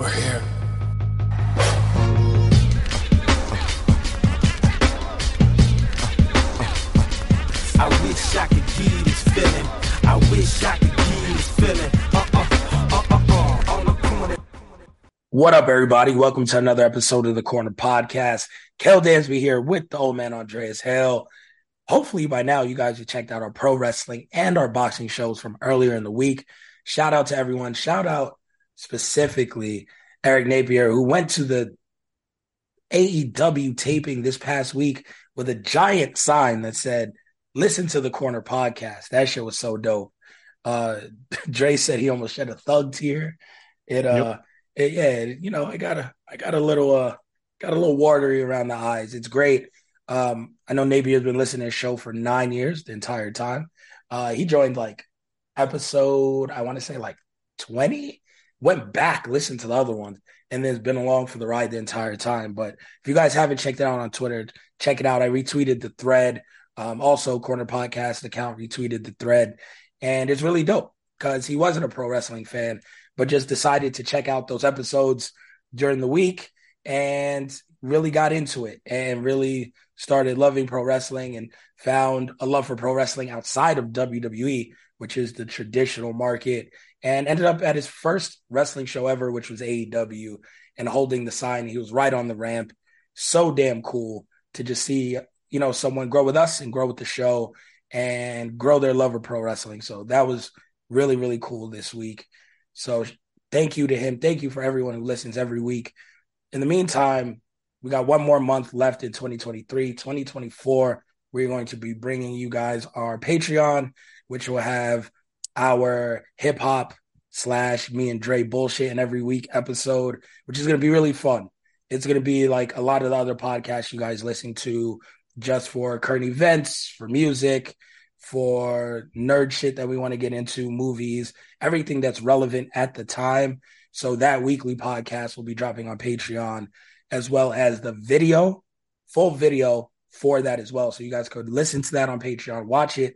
We're here. I wish I could give this feeling. I wish I could give this feeling. What up, everybody? Welcome to another episode of The Corner Podcast. Kel Dansby here with the old man Andreas Hale. Hopefully by now you guys have checked out our pro wrestling and our boxing shows from earlier in the week. Shout out to everyone. Shout out specifically Eric Napier, who went to the AEW taping this past week with a giant sign that said, "Listen to the Corner Podcast." That shit was so dope. Dre said he almost shed a thug tear. I got a little watery around the eyes. It's great. I know Napier's been listening to his show for 9 years, the entire time. He joined episode, I want to say 20, went back, listened to the other ones, and then has been along for the ride the entire time. But if you guys haven't checked it out on Twitter, check it out. I retweeted the thread. Also, Corner Podcast account retweeted the thread. And it's really dope because he wasn't a pro wrestling fan, but just decided to check out those episodes during the week and really got into it and really started loving pro wrestling and found a love for pro wrestling outside of WWE, which is the traditional market, and ended up at his first wrestling show ever, which was AEW, and holding the sign. He was right on the ramp. So damn cool to just see, someone grow with us and grow with the show and grow their love of pro wrestling. So that was really, really cool this week. So thank you to him. Thank you for everyone who listens every week. In the meantime, we got one more month left in 2023. 2024, we're going to be bringing you guys our Patreon, which will have our hip-hop / me and Dre bullshit in every week episode, which is going to be really fun. It's going to be like a lot of the other podcasts you guys listen to, just for current events, for music, for nerd shit that we want to get into, movies, everything that's relevant at the time. So that weekly podcast will be dropping on Patreon, as well as the video, full video for that as well. So you guys could listen to that on Patreon, watch it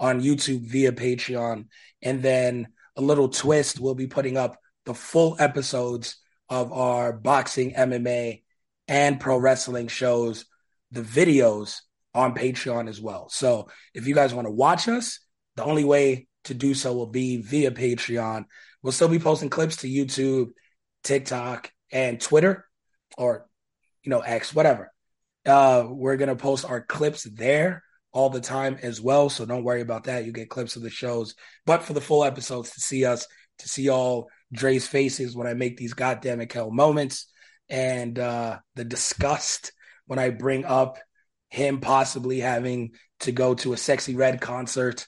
on YouTube via Patreon. And then a little twist, we'll be putting up the full episodes of our boxing, MMA, and pro wrestling shows, the videos, on Patreon as well. So if you guys want to watch us, the only way to do so will be via Patreon. We'll still be posting clips to YouTube, TikTok, and Twitter, or, X, whatever. We're going to post our clips there all the time as well. So don't worry about that. You get clips of the shows, but for the full episodes to see us, to see all Dre's faces when I make these goddamn Akel moments, and the disgust when I bring up him possibly having to go to a Sexy Red concert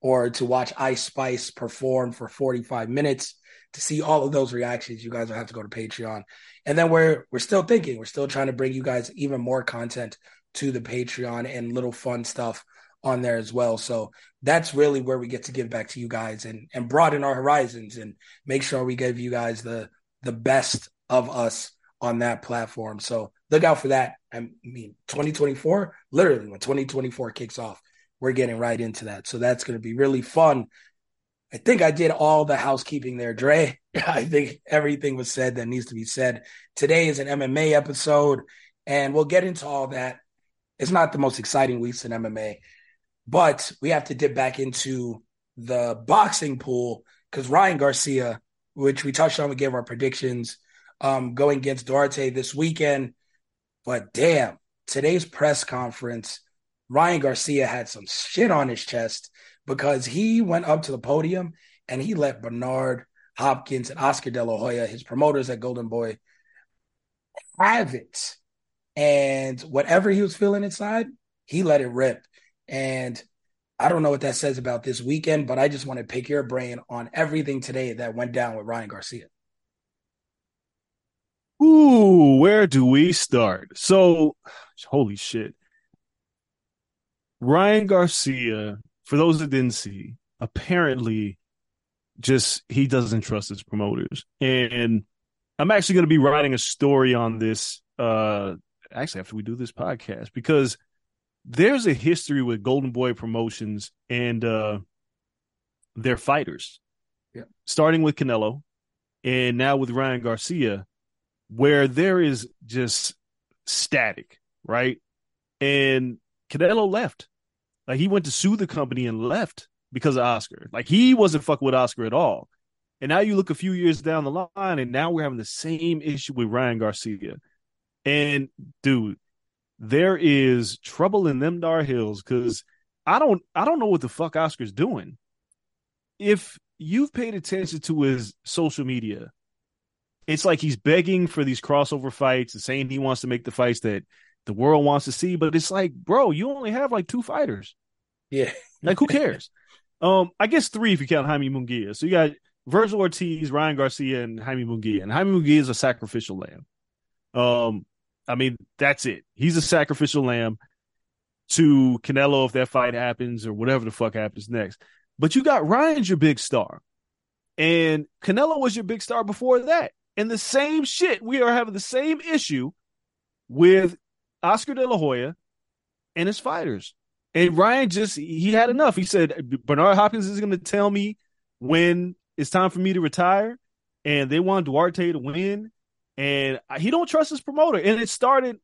or to watch Ice Spice perform for 45 minutes. To see all of those reactions, you guys will have to go to Patreon. And then we're still thinking, we're still trying to bring you guys even more content to the Patreon and little fun stuff on there as well. So that's really where we get to give back to you guys and broaden our horizons and make sure we give you guys the best of us on that platform. So look out for that. 2024, literally when 2024 kicks off, we're getting right into that. So that's going to be really fun. I think I did all the housekeeping there, Dre. I think everything was said that needs to be said. Today is an MMA episode, and we'll get into all that. It's not the most exciting weeks in MMA, but we have to dip back into the boxing pool because Ryan Garcia which we touched on. We gave our predictions going against Duarte this weekend. But damn, today's press conference, Ryan Garcia had some shit on his chest because he went up to the podium and he let Bernard Hopkins and Oscar De La Hoya, his promoters at Golden Boy, have it. And whatever he was feeling inside, he let it rip. And I don't know what that says about this weekend, but I just want to pick your brain on everything today that went down with Ryan Garcia. Ooh, where do we start? So, holy shit. Ryan Garcia, for those that didn't see, apparently just he doesn't trust his promoters. And I'm actually going to be writing a story on this actually after we do this podcast, because there's a history with Golden Boy Promotions and their fighters, starting with Canelo and now with Ryan Garcia, where there is just static, right? And Canelo left. Like, he went to sue the company and left because of Oscar. Like, he wasn't fucking with Oscar at all. And now you look a few years down the line, and now we're having the same issue with Ryan Garcia. And, dude, there is trouble in them dar hills, because I don't know what the fuck Oscar's doing. If you've paid attention to his social media, it's like he's begging for these crossover fights and saying he wants to make the fights that the world wants to see. But it's like, bro, you only have like 2 fighters. Yeah. Like, who cares? I guess 3 if you count Jaime Munguia. So you got Virgil Ortiz, Ryan Garcia, and Jaime Munguia. And Jaime Munguia is a sacrificial lamb. I mean, that's it. He's a sacrificial lamb to Canelo if that fight happens or whatever the fuck happens next. But you got Ryan's your big star. And Canelo was your big star before that. And the same shit. We are having the same issue with Oscar De La Hoya and his fighters. And Ryan just, he had enough. He said, Bernard Hopkins is going to tell me when it's time for me to retire. And they want Duarte to win. And he don't trust his promoter. And this started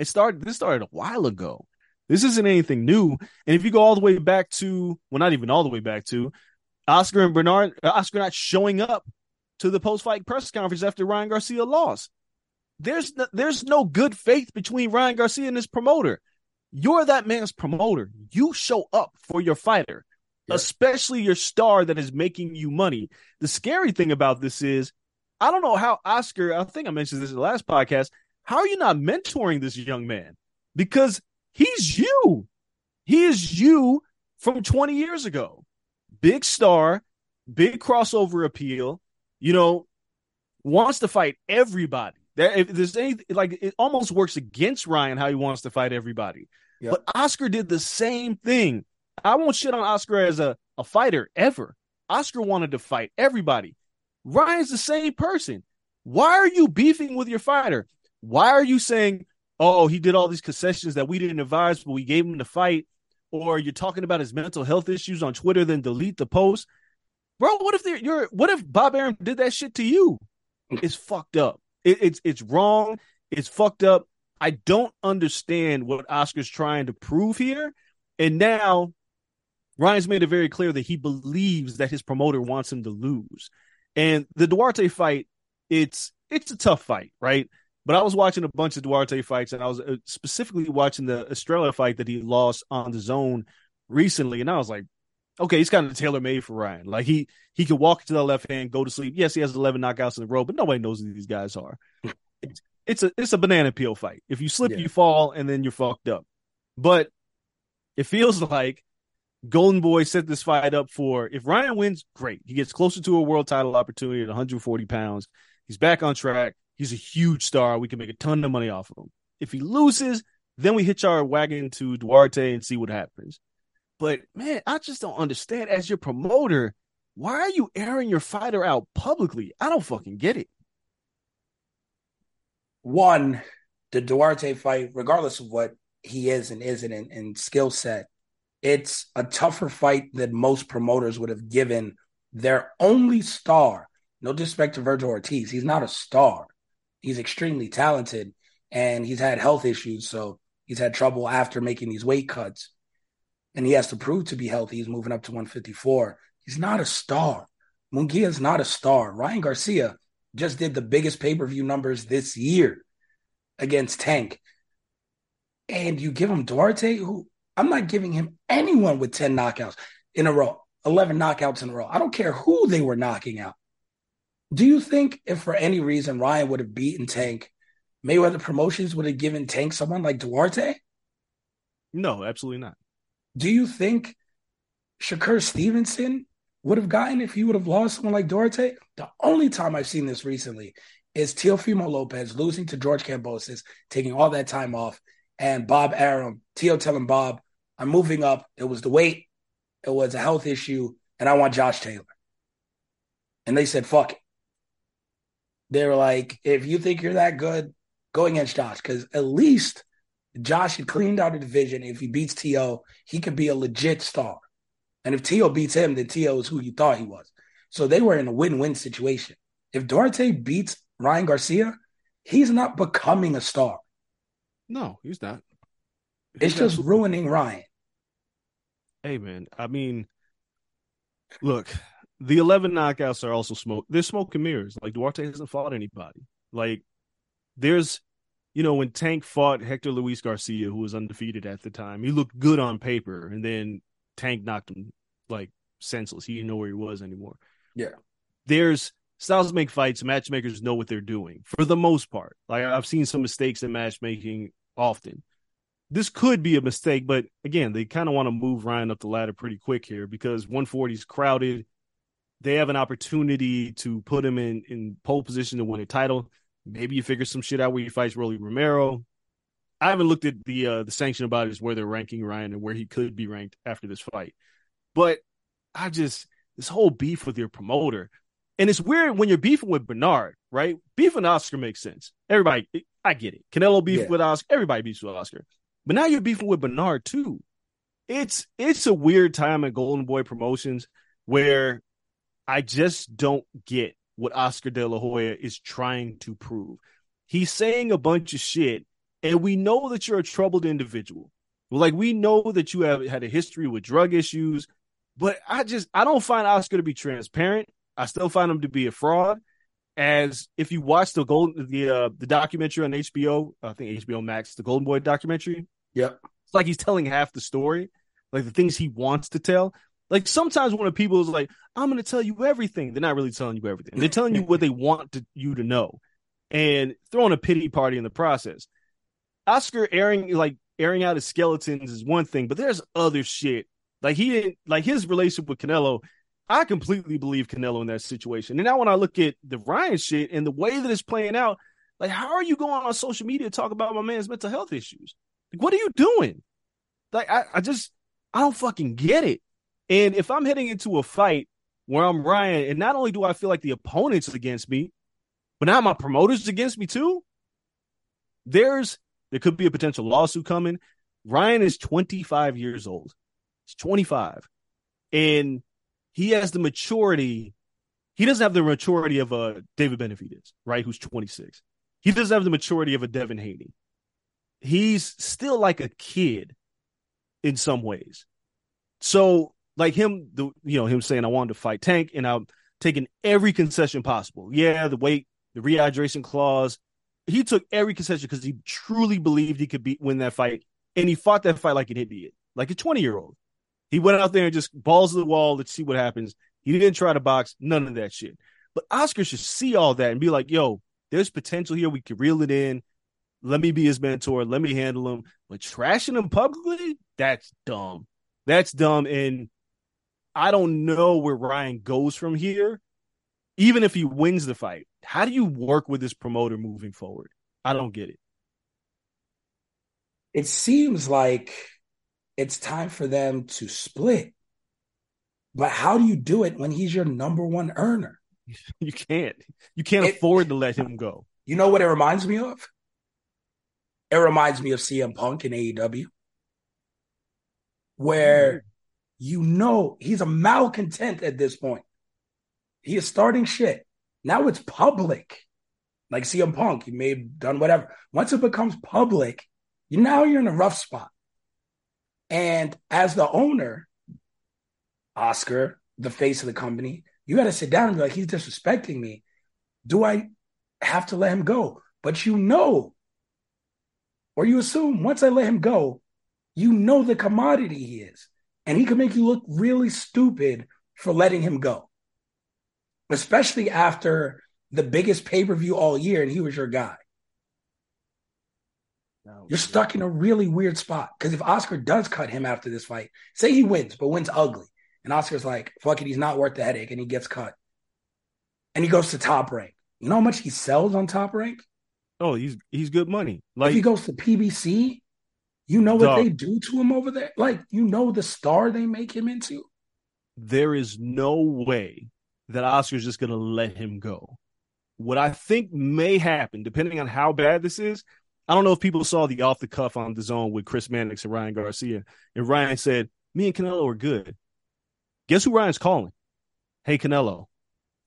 a while ago. This isn't anything new. And if you go all the way back to, well, not even all the way back to, Oscar and Bernard, Oscar not showing up to the post-fight press conference after Ryan Garcia lost. There's no good faith between Ryan Garcia and his promoter. You're that man's promoter. You show up for your fighter, especially your star that is making you money. The scary thing about this is, I don't know how Oscar, I think I mentioned this in the last podcast, how are you not mentoring this young man? Because he's you. He is you from 20 years ago. Big star, big crossover appeal, you know, wants to fight everybody. If there's anything, like, it almost works against Ryan how he wants to fight everybody. Yep. But Oscar did the same thing. I won't shit on Oscar as a fighter ever. Oscar wanted to fight everybody. Ryan's the same person. Why are you beefing with your fighter? Why are you saying, oh, he did all these concessions that we didn't advise, but we gave him the fight? Or you're talking about his mental health issues on Twitter, then delete the post. Bro, what if Bob Arum did that shit to you? It's fucked up. It's wrong. It's fucked up. I don't understand what Oscar's trying to prove here. And now Ryan's made it very clear that he believes that his promoter wants him to lose. And the Duarte fight, it's a tough fight, right? But I was watching a bunch of Duarte fights, and I was specifically watching the Estrella fight that he lost on The Zone recently. And I was like, okay, he's kind of tailor-made for Ryan. Like, he can walk to the left hand, go to sleep. Yes, he has 11 knockouts in a row, but nobody knows who these guys are. It's a banana peel fight. If you slip, you fall, and then you're fucked up. But it feels like Golden Boy set this fight up for, if Ryan wins, great. He gets closer to a world title opportunity at 140 pounds. He's back on track. He's a huge star. We can make a ton of money off of him. If he loses, then we hitch our wagon to Duarte and see what happens. But, man, I just don't understand. As your promoter, why are you airing your fighter out publicly? I don't fucking get it. One, the Duarte fight, regardless of what he is and isn't and skill set, it's a tougher fight than most promoters would have given their only star. No disrespect to Virgil Ortiz. He's not a star. He's extremely talented, and he's had health issues, so he's had trouble after making these weight cuts. And he has to prove to be healthy. He's moving up to 154. He's not a star. Munguia's not a star. Ryan Garcia just did the biggest pay-per-view numbers this year against Tank. And you give him Duarte, who I'm not giving him anyone with 10 knockouts in a row, 11 knockouts in a row. I don't care who they were knocking out. Do you think if for any reason Ryan would have beaten Tank, Mayweather Promotions would have given Tank someone like Duarte? No, absolutely not. Do you think Shakur Stevenson would have gotten if he would have lost someone like Duarte? The only time I've seen this recently is Teofimo Lopez losing to George Kambosos, taking all that time off, and Bob Arum, Teo telling Bob, I'm moving up. It was the weight. It was a health issue, and I want Josh Taylor. And they said, fuck it. They were like, if you think you're that good, go against Josh, because at least Josh had cleaned out a division. If he beats T.O., he could be a legit star. And if T.O. beats him, then T.O. is who you thought he was. So they were in a win-win situation. If Duarte beats Ryan Garcia, he's not becoming a star. No, he's not. It's just ruining Ryan. Hey, man. I mean, look, the 11 knockouts are also smoke. They're smoke and mirrors. Like, Duarte hasn't fought anybody. Like, there's, you know, when Tank fought Hector Luis Garcia, who was undefeated at the time, he looked good on paper. And then Tank knocked him, like, senseless. He didn't know where he was anymore. Yeah. There's styles make fights. Matchmakers know what they're doing for the most part. Like, I've seen some mistakes in matchmaking often. This could be a mistake, but again, they kind of want to move Ryan up the ladder pretty quick here because 140 is crowded. They have an opportunity to put him in pole position to win a title. Maybe you figure some shit out where he fights Rolly Romero. I haven't looked at the sanction bodies where they're ranking Ryan and where he could be ranked after this fight. But I just, this whole beef with your promoter. And it's weird when you're beefing with Bernard, right? Beef with Oscar makes sense. Everybody, I get it. Canelo beef with Oscar. Everybody beefs with Oscar. But now you're beefing with Bernard too. It's a weird time at Golden Boy Promotions where I just don't get what Oscar De La Hoya is trying to prove. He's saying a bunch of shit, and we know that you're a troubled individual. Like, we know that you have had a history with drug issues, but I don't find Oscar to be transparent. I still find him to be a fraud. As if you watch the documentary on HBO, I think HBO Max, the Golden Boy documentary. Yep. It's like he's telling half the story, like the things he wants to tell. Like, sometimes when people is like, I'm going to tell you everything, they're not really telling you everything. They're telling you what they want you to know and throwing a pity party in the process. Oscar airing out his skeletons is one thing, but there's other shit. Like, he didn't like his relationship with Canelo. I completely believe Canelo in that situation. And now when I look at the Ryan shit and the way that it's playing out, like, how are you going on social media to talk about my man's mental health issues? Like, what are you doing? Like, I don't fucking get it. And if I'm heading into a fight where I'm Ryan, and not only do I feel like the opponent's against me, but now my promoter's against me too, there could be a potential lawsuit coming. Ryan is 25 years old. He's 25. And he has the maturity. He doesn't have the maturity of a David Benavidez, right, who's 26. He doesn't have the maturity of a Devin Haney. He's still like a kid in some ways. So, like him, him saying, I wanted to fight Tank, and I'm taking every concession possible. Yeah, the weight, the rehydration clause. He took every concession because he truly believed he could win that fight, and he fought that fight like an idiot, like a 20-year-old. He went out there and just balls to the wall. Let's see what happens. He didn't try to box, none of that shit. But Oscar should see all that and be like, yo, there's potential here. We could reel it in. Let me be his mentor. Let me handle him. But trashing him publicly, that's dumb. That's dumb. And I don't know where Ryan goes from here. Even if he wins the fight, how do you work with this promoter moving forward? I don't get it. It seems like it's time for them to split. But how do you do it when he's your number one earner? You can't. You can't afford to let him go. You know what it reminds me of? It reminds me of CM Punk in AEW, where you know he's a malcontent at this point. He is starting shit. Now it's public. Like CM Punk, he may have done whatever. Once it becomes public, now you're in a rough spot. And as the owner, Oscar, the face of the company, You got to sit down and be like, he's disrespecting me. Do I have to let him go? But you know, or you assume, once I let him go, you know the commodity he is. And he can make you look really stupid for letting him go. Especially after the biggest pay-per-view all year and he was your guy. No, you're stuck in a really weird spot. Because if Oscar does cut him after this fight, say he wins, but wins ugly. And Oscar's like, fuck it, he's not worth the headache. And he gets cut. And he goes to Top Rank. You know how much he sells on Top Rank? Oh, he's good money. Like, if he goes to PBC, you know what they do to him over there? Like, you know the star they make him into? There is no way that Oscar's just going to let him go. What I think may happen, depending on how bad this is, I don't know if people saw the off-the-cuff on The Zone with Chris Mannix and Ryan Garcia. And Ryan said, me and Canelo are good. Guess who Ryan's calling? Hey, Canelo,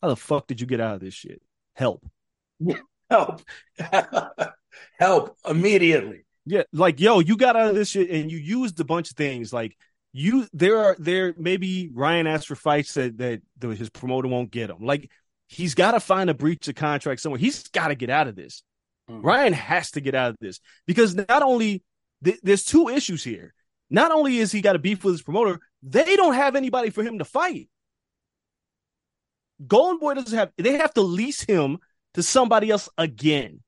how the fuck did you get out of this shit? Help. Help. Help immediately. Yeah, like, yo, you got out of this shit and you used a bunch of things. Like, you, there maybe Ryan asked for fights that his promoter won't get him. Like, he's got to find a breach of contract somewhere. He's got to get out of this. Mm-hmm. Ryan has to get out of this because not only there's two issues here. Not only is he got a beef with his promoter, they don't have anybody for him to fight. Golden Boy they have to lease him to somebody else again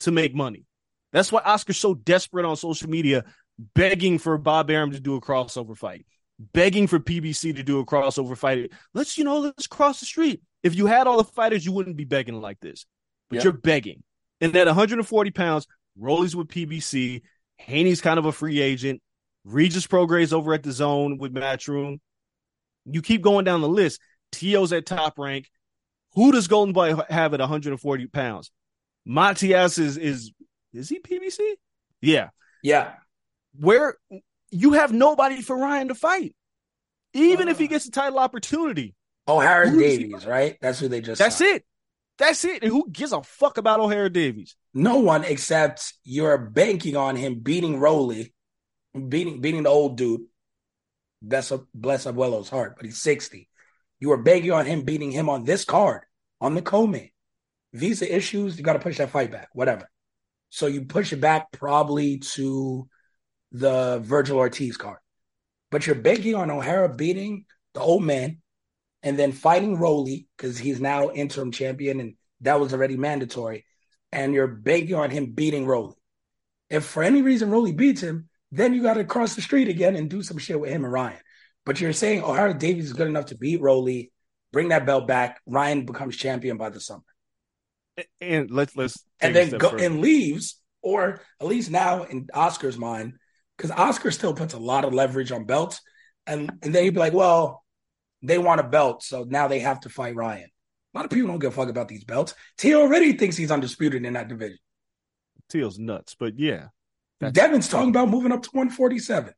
to make money. That's why Oscar's so desperate on social media, begging for Bob Arum to do a crossover fight, begging for PBC to do a crossover fight. Let's cross the street. If you had all the fighters, you wouldn't be begging like this. But You're begging. And at 140 pounds, Rolly's with PBC. Haney's kind of a free agent. Regis Progre's over at The Zone with Matchroom. You keep going down the list. Teo's at Top Rank. Who does Golden Boy have at 140 pounds? Matias is he PBC? Yeah. Yeah. Where you have nobody for Ryan to fight. Even if he gets a title opportunity. Ohara Davies, right? That's who they just signed. That's it. And who gives a fuck about Ohara Davies? No one, except you're banking on him beating Rolly, beating the old dude. Bless Abuelo's heart, but he's 60. You were banking on him beating him on this card, on the co-main. Visa issues, you got to push that fight back, whatever. So you push it back probably to the Virgil Ortiz card. But you're banking on O'Hara beating the old man and then fighting Rolly because he's now interim champion and that was already mandatory. And you're banking on him beating Rolly. If for any reason Rolly beats him, then you got to cross the street again and do some shit with him and Ryan. But you're saying Ohara Davies is good enough to beat Rolly, bring that belt back, Ryan becomes champion by the summer. And let's and then go further. And leaves, or at least now in Oscar's mind, because Oscar still puts a lot of leverage on belts, and then he'd be like, well, they want a belt, so now they have to fight Ryan. A lot of people don't give a fuck about these belts. Teal already thinks he's undisputed in that division. Teal's nuts, but yeah, Devin's talking about moving up to 147.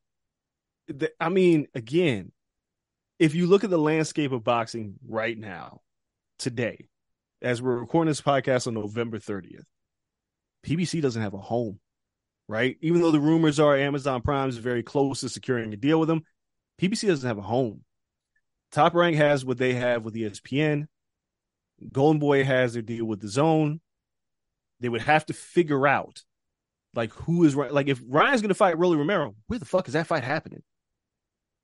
I mean, again, if you look at the landscape of boxing right now, today. As we're recording this podcast on November 30th, PBC doesn't have a home, right? Even though the rumors are Amazon Prime is very close to securing a deal with them, PBC doesn't have a home. Top Rank has what they have with ESPN. Golden Boy has their deal with The Zone. They would have to figure out, like, who is right. Like, if Ryan's going to fight Rolly Romero, where the fuck is that fight happening?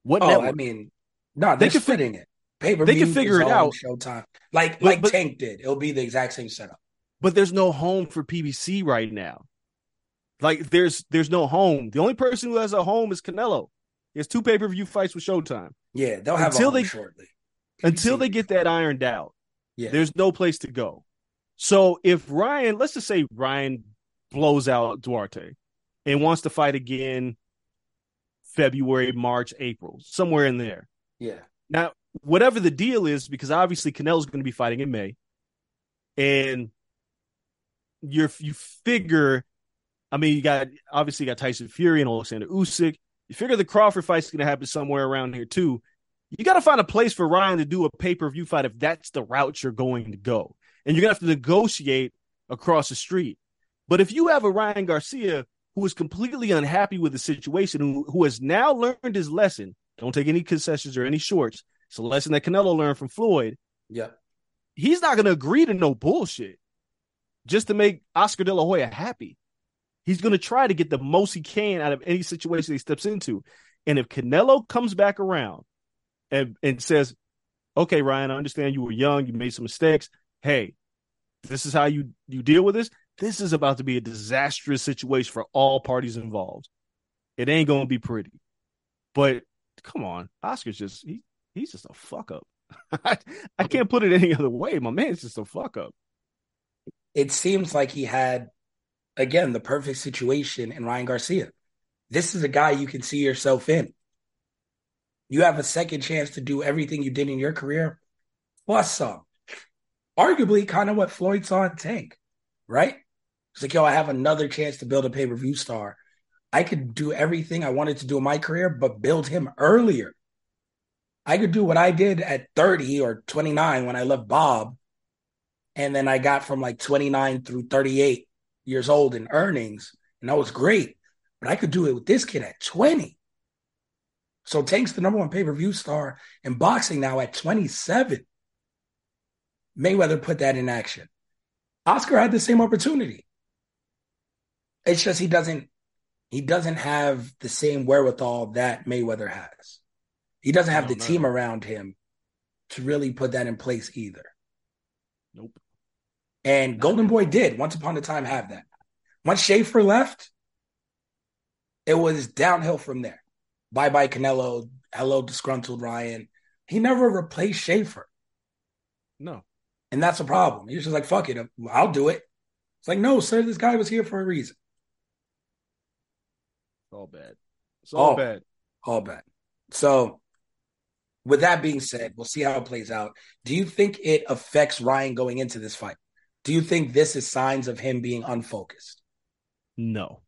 What? Oh, network? I mean, no, they could fit in it. Pay-per-view, they can figure it out. Showtime, like Tank did. It'll be the exact same setup. But there's no home for PBC right now. Like there's no home. The only person who has a home is Canelo. He has two pay-per-view fights with Showtime. Yeah, they'll have until a home shortly. Until they get that ironed out. Yeah. There's no place to go. So if Ryan, let's just say Ryan blows out Duarte and wants to fight again February, March, April, somewhere in there. Yeah. Now, whatever the deal is, because obviously Canelo's going to be fighting in May, and you figure, I mean, you got Tyson Fury and Alexander Usyk. You figure the Crawford fight's going to happen somewhere around here too. You got to find a place for Ryan to do a pay-per-view fight if that's the route you're going to go, and you're going to have to negotiate across the street. But if you have a Ryan Garcia who is completely unhappy with the situation, who has now learned his lesson, don't take any concessions or any shorts. It's a lesson that Canelo learned from Floyd. Yeah. He's not going to agree to no bullshit just to make Oscar De La Hoya happy. He's going to try to get the most he can out of any situation he steps into. And if Canelo comes back around and says, okay, Ryan, I understand you were young, you made some mistakes. Hey, this is how you deal with this. This is about to be a disastrous situation for all parties involved. It ain't going to be pretty. But come on, Oscar's just, he's just a fuck up. I can't put it any other way. My man's just a fuck up. It seems like he had, again, the perfect situation in Ryan Garcia. This is a guy you can see yourself in. You have a second chance to do everything you did in your career, plus some. Arguably kind of what Floyd saw in Tank, right? It's like, yo, I have another chance to build a pay-per-view star. I could do everything I wanted to do in my career, but build him earlier. I could do what I did at 30 or 29 when I left Bob, and then I got from like 29 through 38 years old in earnings, and that was great. But I could do it with this kid at 20. So Tank's the number one pay-per-view star in boxing now at 27. Mayweather put that in action. Oscar had the same opportunity. It's just he doesn't have the same wherewithal that Mayweather has. He doesn't have the team around him to really put that in place either. Nope. And Golden Boy did once upon a time have that. Once Schaefer left, it was downhill from there. Bye-bye Canelo. Hello, disgruntled Ryan. He never replaced Schaefer. No. And that's a problem. He was just like, fuck it. I'll do it. It's like, no, sir, this guy was here for a reason. It's all bad. It's all bad. All bad. So with that being said, we'll see how it plays out. Do you think it affects Ryan going into this fight? Do you think this is signs of him being unfocused? No.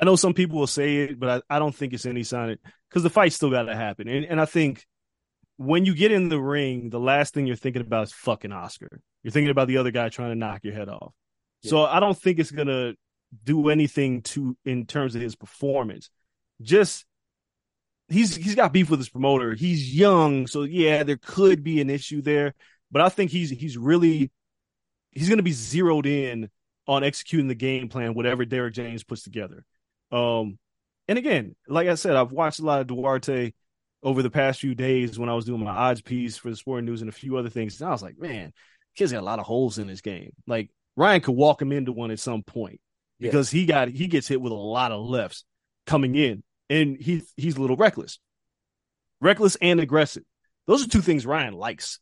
I know some people will say it, but I don't think it's any sign because the fight's still got to happen. And I think when you get in the ring, the last thing you're thinking about is fucking Oscar. You're thinking about the other guy trying to knock your head off. Yeah. So I don't think it's going to do anything to in terms of his performance. Just he's got beef with his promoter. He's young. So, yeah, there could be an issue there. But I think he's going to be zeroed in on executing the game plan, whatever Derek James puts together. And again, like I said, I've watched a lot of Duarte over the past few days when I was doing my odds piece for the Sporting News and a few other things. And I was like, man, kid's got a lot of holes in his game. Like Ryan could walk him into one at some point because he gets hit with a lot of lefts coming in and he's a little reckless and aggressive. Those are two things Ryan likes.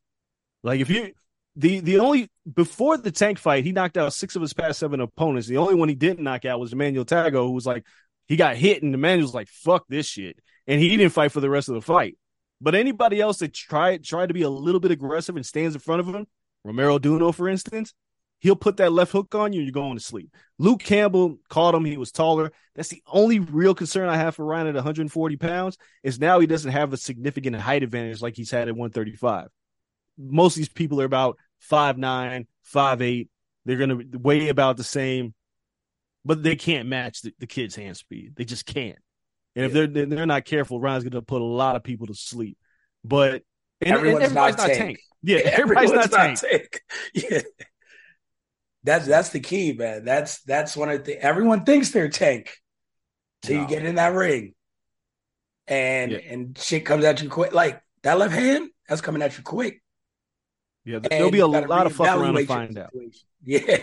Like if you, The only before the Tank fight, he knocked out 6 of his past 7 opponents. The only one he didn't knock out was Emmanuel Tago, who was like, he got hit, and Emmanuel's like, fuck this shit. And he didn't fight for the rest of the fight. But anybody else that tried to be a little bit aggressive and stands in front of him, Romero Duno, for instance, he'll put that left hook on you and you're going to sleep. Luke Campbell caught him. He was taller. That's the only real concern I have for Ryan at 140 pounds is now he doesn't have a significant height advantage like he's had at 135. Most of these people are about 5'9", 5'8". They're going to weigh about the same, but they can't match the kid's hand speed. They just can't. And if they're not careful, Ryan's going to put a lot of people to sleep. But everybody's not Tank. Yeah, everybody's not Tank. Yeah, that's the key, man. That's one of the everyone thinks they're Tank till you get in that ring, and shit comes at you quick. Like that left hand, that's coming at you quick. Yeah, there'll be a lot of fuck around to find out. Yeah,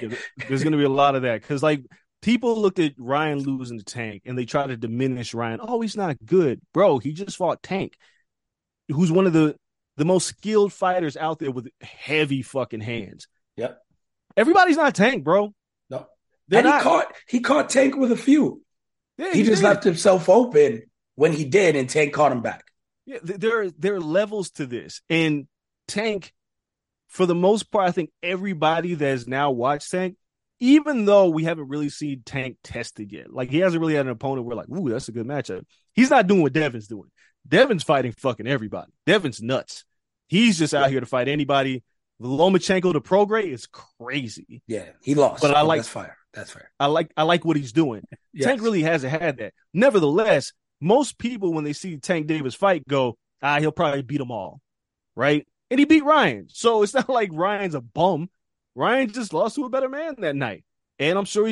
there's going to be a lot of that. Because, like, people looked at Ryan losing to Tank, and they try to diminish Ryan. Oh, he's not good. Bro, he just fought Tank, who's one of the most skilled fighters out there with heavy fucking hands. Yep. Everybody's not Tank, bro. No. And he caught Tank with a few. Yeah, he just left himself open when he did, and Tank caught him back. Yeah, there are levels to this. And Tank... For the most part, I think everybody that has now watched Tank, even though we haven't really seen Tank tested yet, like he hasn't really had an opponent where like, ooh, that's a good matchup. He's not doing what Devin's doing. Devin's fighting fucking everybody. Devin's nuts. He's just out here to fight anybody. Lomachenko to Progre is crazy. Yeah, he lost. But that's fire. That's fair. I like what he's doing. Yes. Tank really hasn't had that. Nevertheless, most people when they see Tank Davis fight go, he'll probably beat them all, right? and he beat Ryan. So it's not like Ryan's a bum. Ryan just lost to a better man that night. And I'm sure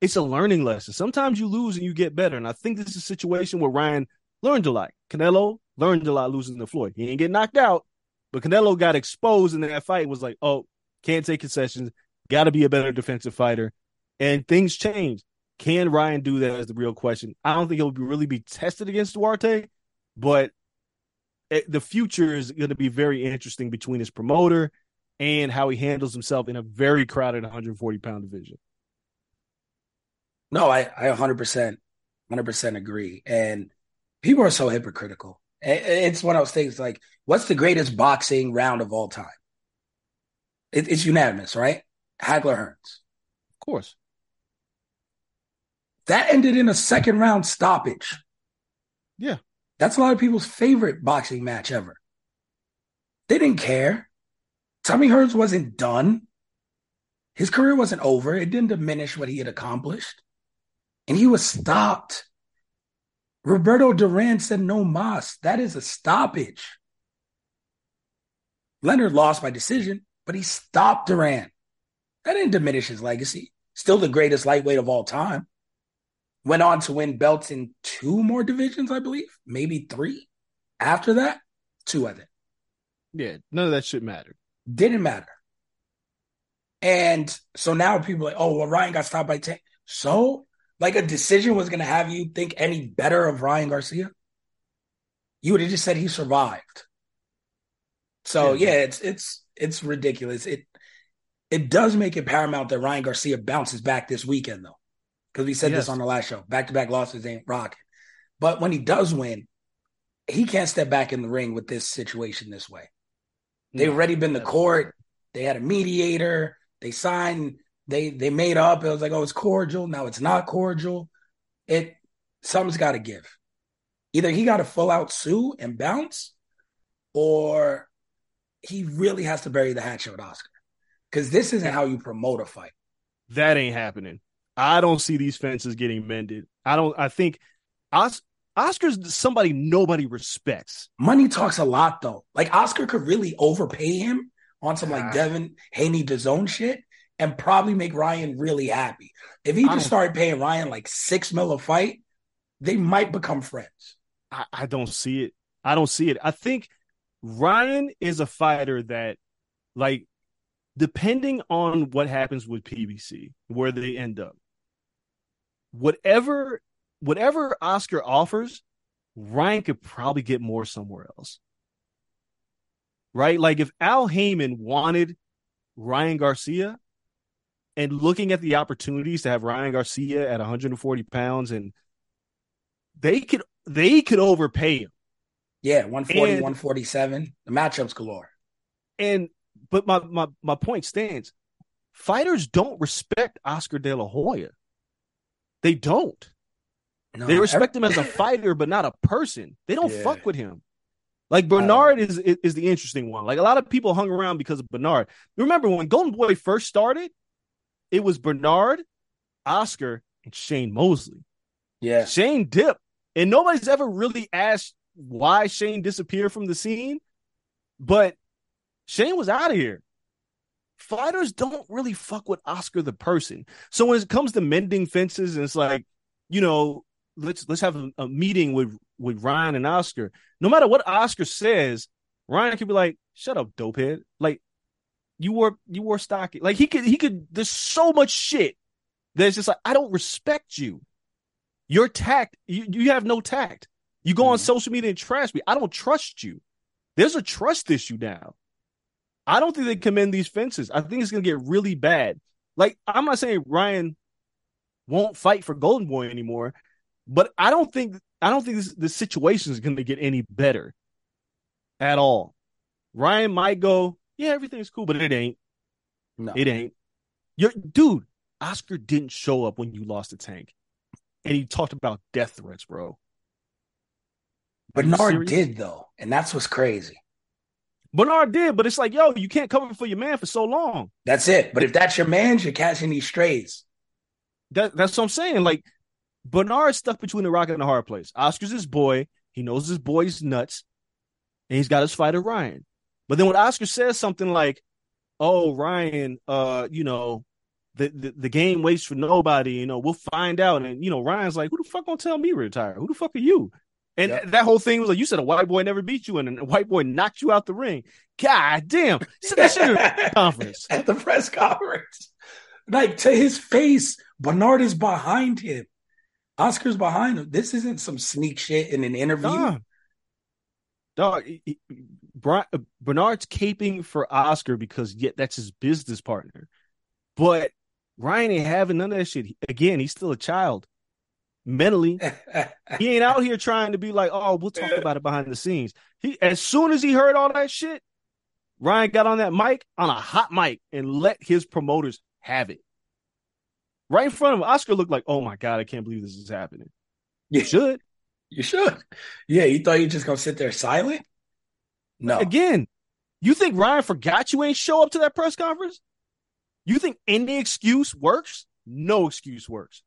it's a learning lesson. Sometimes you lose and you get better. And I think this is a situation where Ryan learned a lot. Canelo learned a lot losing to Floyd. He didn't get knocked out, but Canelo got exposed in that fight. It was like, oh, can't take concessions. Got to be a better defensive fighter. And things change. Can Ryan do that is the real question. I don't think he'll really be tested against Duarte, but the future is going to be very interesting between his promoter and how he handles himself in a very crowded 140-pound division. No, I 100% agree. And people are so hypocritical. It's one of those things like, what's the greatest boxing round of all time? It's unanimous, right? Hagler-Hearns. Of course. That ended in a second round stoppage. Yeah. That's a lot of people's favorite boxing match ever. They didn't care. Tommy Hearns wasn't done. His career wasn't over. It didn't diminish what he had accomplished. And he was stopped. Roberto Duran said no mas. That is a stoppage. Leonard lost by decision, but he stopped Duran. That didn't diminish his legacy. Still the greatest lightweight of all time. Went on to win belts in two more divisions, I believe. Maybe three. After that, two, I think. Yeah, none of that shit mattered. Didn't matter. And so now people are like, oh, well, Ryan got stopped by Tank. So, like, a decision was going to have you think any better of Ryan Garcia? You would have just said he survived. So, yeah, it's ridiculous. It does make it paramount that Ryan Garcia bounces back this weekend, though. Because we said this on the last show. Back-to-back losses ain't rocking. But when he does win, he can't step back in the ring with this situation this way. They've already been to court. They had a mediator. They signed. They made up. It was like, oh, it's cordial. Now it's not cordial. Something's got to give. Either he got to full-out sue and bounce, or he really has to bury the hatchet with Oscar. Because this isn't how you promote a fight. That ain't happening. I don't see these fences getting mended. I think Oscar's somebody nobody respects. Money talks a lot, though. Like, Oscar could really overpay him on some, like, Devin Haney, The Zone shit and probably make Ryan really happy. If he just started paying Ryan, like, $6 million a fight, they might become friends. I don't see it. I don't see it. I think Ryan is a fighter that, like, depending on what happens with PBC, where they end up, whatever Oscar offers, Ryan could probably get more somewhere else. Right? Like, if Al Heyman wanted Ryan Garcia and looking at the opportunities to have Ryan Garcia at 140 pounds, and they could overpay him. Yeah, 140, 147. The matchups galore. But my point stands. Fighters don't respect Oscar De La Hoya. They don't. No, they respect him as a fighter, but not a person. They don't fuck with him. Like, Bernard is the interesting one. Like, a lot of people hung around because of Bernard. Remember, when Golden Boy first started, it was Bernard, Oscar, and Shane Mosley. Yeah. Shane dipped. And nobody's ever really asked why Shane disappeared from the scene. But Shane was out of here. Fighters don't really fuck with Oscar the person. So when it comes to mending fences, and it's like, you know, let's have a meeting with Ryan and Oscar. No matter what Oscar says, Ryan could be like, "Shut up, dopehead!" Like, you wore stocky. Like, he could. There's so much shit that's just like, I don't respect you. Your tact, you have no tact. You go on social media and trash me. I don't trust you. There's a trust issue now. I don't think they commend these fences. I think it's going to get really bad. Like, I'm not saying Ryan won't fight for Golden Boy anymore, but I don't think the situation is going to get any better at all. Ryan might go, yeah, everything's cool, but it ain't. No, it ain't. Dude, Oscar didn't show up when you lost to Tank, and he talked about death threats, bro. Bernard did, though, and that's what's crazy. Bernard did, but it's like, yo, you can't cover for your man for so long. That's it. But if that's your man, you're catching these strays. That's what I'm saying. Like, Bernard's stuck between the rock and the hard place. Oscar's his boy. He knows his boy's nuts. And he's got his fight at Ryan. But then when Oscar says something like, oh, Ryan, you know, the game waits for nobody, you know, we'll find out. And, you know, Ryan's like, who the fuck gonna tell me to retire? Who the fuck are you? And that whole thing was like, you said a white boy never beat you, and a white boy knocked you out the ring. God damn. Said that shit at the press conference. Like, to his face, Bernard is behind him. Oscar's behind him. This isn't some sneak shit in an interview. Dog, Bernard's caping for Oscar because that's his business partner. But Ryan ain't having none of that shit. Again, he's still a child. Mentally, he ain't out here trying to be like, oh, we'll talk about it behind the scenes. As soon as he heard all that shit, Ryan got on that mic, on a hot mic, and let his promoters have it. Right in front of him, Oscar looked like, oh my God, I can't believe this is happening. You should. You should. Yeah, you thought you were just going to sit there silent? No. Again, you think Ryan forgot you ain't show up to that press conference? You think any excuse works? No excuse works.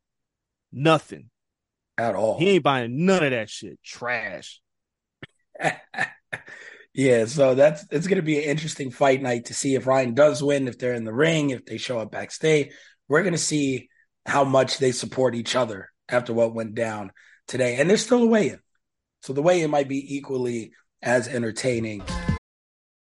Nothing. At all. He ain't buying none of that shit. Trash. Yeah, so it's going to be an interesting fight night to see if Ryan does win, if they're in the ring, if they show up backstage. We're going to see how much they support each other after what went down today. And there's still a weigh-in. So the weigh-in might be equally as entertaining.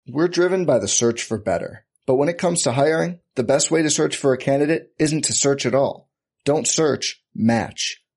We're driven by the search for better. But when it comes to hiring, the best way to search for a candidate isn't to search at all. Don't search, match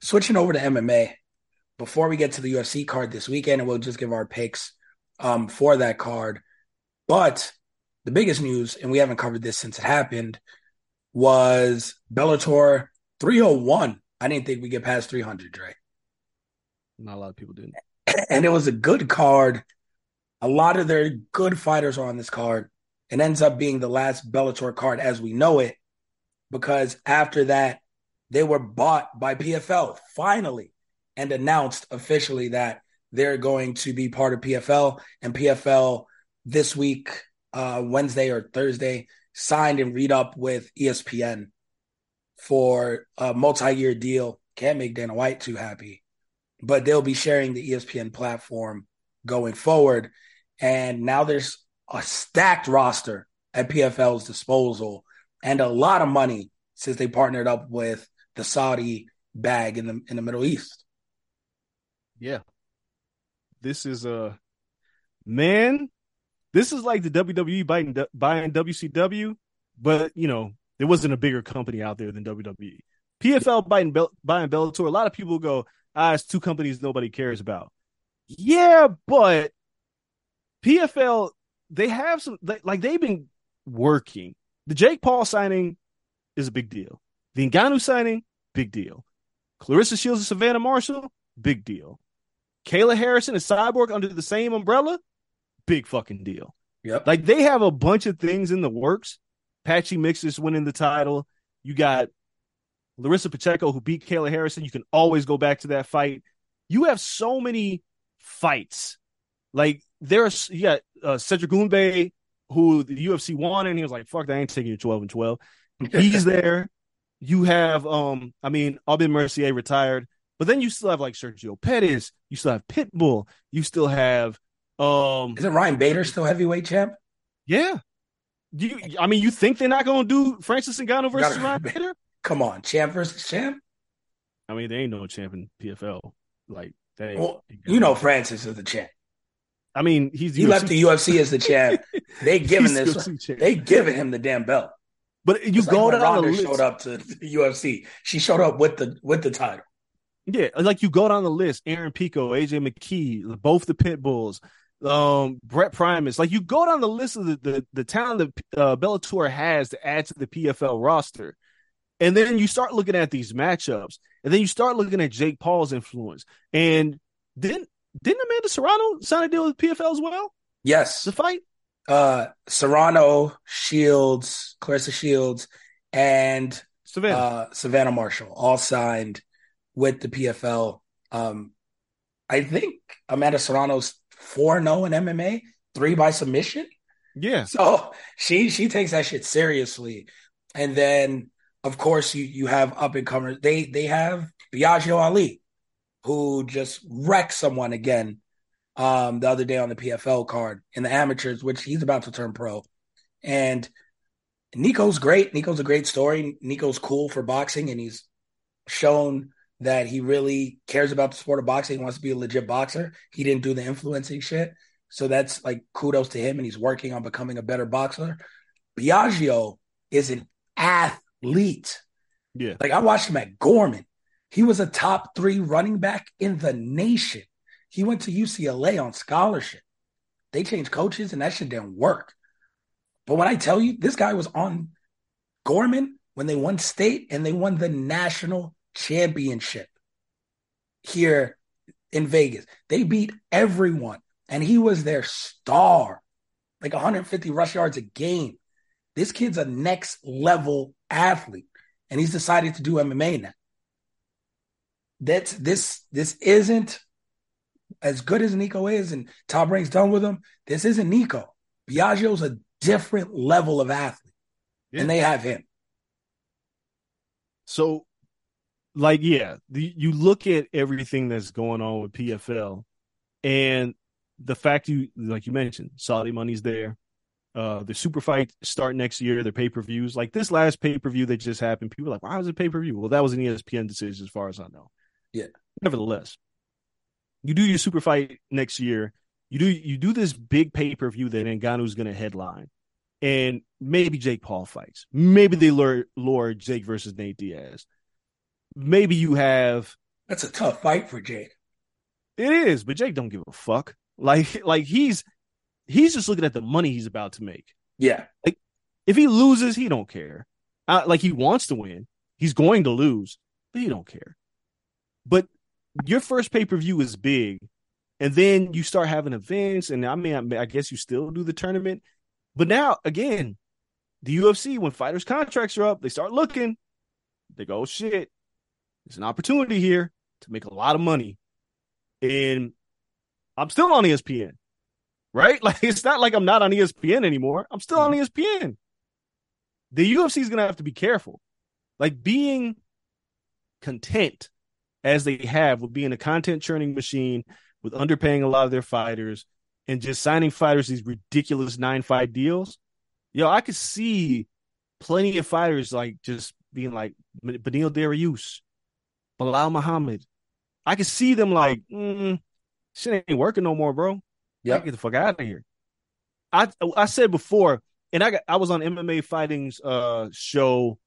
Switching over to MMA, before we get to the UFC card this weekend, and we'll just give our picks for that card. But the biggest news, and we haven't covered this since it happened, was Bellator 301. I didn't think we get past 300, Dre. Not a lot of people didn't. And it was a good card. A lot of their good fighters are on this card. It ends up being the last Bellator card as we know it, because after that, they were bought by PFL finally, and announced officially that they're going to be part of PFL. And PFL this week, Wednesday or Thursday, signed and read up with ESPN for a multi-year deal. Can't make Dana White too happy, but they'll be sharing the ESPN platform going forward. And now there's a stacked roster at PFL's disposal and a lot of money since they partnered up with the Saudi bag in the Middle East. Yeah. This is this is like the WWE buying WCW, but, you know, there wasn't a bigger company out there than WWE. PFL buying Bellator, a lot of people go, it's two companies nobody cares about. Yeah, but PFL, they have some, they've been working. The Jake Paul signing is a big deal. The Ngannou signing, big deal. Clarissa Shields and Savannah Marshall, big deal. Kayla Harrison and Cyborg under the same umbrella, big fucking deal. Yep. Like, they have a bunch of things in the works. Patchy Mixes winning the title. You got Larissa Pacheco, who beat Kayla Harrison. You can always go back to that fight. You have so many fights. Like, there's, Cedric Goumbé, who the UFC won, and he was like, fuck, I ain't taking you 12-12. He's there. You have, Albin Mercier retired. But then you still have, like, Sergio Pettis. You still have Pitbull. You still have... Isn't Ryan Bader still heavyweight champ? Yeah. You think they're not going to do Francis Ngannou versus Ryan Bader? come on, champ versus champ. I mean, there ain't no champ in PFL. Like, that well, you know, Francis is the champ. I mean, he left the UFC as the champ. They giving this. They giving him the damn belt. But you go like down the list. Showed up to the UFC. She showed up with the title. Yeah, like you go down the list. Aaron Pico, AJ McKee, both the Pitbulls, Brett Primus. Like you go down the list of the talent that Bellator has to add to the PFL roster, and then you start looking at these matchups, and then you start looking at Jake Paul's influence, and then. Didn't Amanda Serrano sign a deal with PFL as well? Yes. The fight? Serrano, Shields, Clarissa Shields, and Savannah Marshall all signed with the PFL. I think Amanda Serrano's 4-0 in MMA, 3 by submission. Yeah. So she takes that shit seriously. And then, of course, you have up-and-comers. They have Biagio Ali, who just wrecked someone again the other day on the PFL card in the amateurs, which he's about to turn pro. And Nico's great. Nico's a great story. Nico's cool for boxing, and he's shown that he really cares about the sport of boxing. He wants to be a legit boxer. He didn't do the influencing shit. So that's like kudos to him, and he's working on becoming a better boxer. Biagio is an athlete. Yeah. Like I watched him at Gorman. He was a top 3 running back in the nation. He went to UCLA on scholarship. They changed coaches, and that shit didn't work. But when I tell you, this guy was on Gorman when they won state, and they won the national championship here in Vegas. They beat everyone, and he was their star, like 150 rush yards a game. This kid's a next-level athlete, and he's decided to do MMA now. That's this isn't as good as Nico is, and Top Rank's done with him. This isn't Nico. Biagio's a different level of athlete, yeah. And they have him. So, like, yeah, you look at everything that's going on with PFL, and the fact you mentioned, Saudi money's there. The super fights start next year, their pay-per-views. Like this last pay-per-view that just happened, people were like, why was it pay-per-view? Well, that was an ESPN decision as far as I know. Yeah. Nevertheless, you do your super fight next year. You do this big pay-per-view that Ngannou's going to headline. And maybe Jake Paul fights. Maybe they lure Jake versus Nate Diaz. Maybe you have... That's a tough fight for Jake. It is, but Jake don't give a fuck. Like He's just looking at the money he's about to make. Yeah. Like, if he loses, he don't care. Like, he wants to win. He's going to lose, but he don't care. But your first pay-per-view is big, and then you start having events, and I mean, I guess you still do the tournament. But now, again, the UFC, when fighters' contracts are up, they start looking. They go, oh, shit, there's an opportunity here to make a lot of money. And I'm still on ESPN. Right? Like, it's not like I'm not on ESPN anymore. I'm still on ESPN. The UFC is going to have to be careful. Like, being content as they have with being a content churning machine, with underpaying a lot of their fighters, and just signing fighters these ridiculous 9-fight deals. Yo, I could see plenty of fighters, like, just being like Beneil Dariush, Bilal Muhammad. I could see them like, shit ain't working no more, bro. Yeah, get the fuck out of here. I said before, and I was on MMA Fighting's show.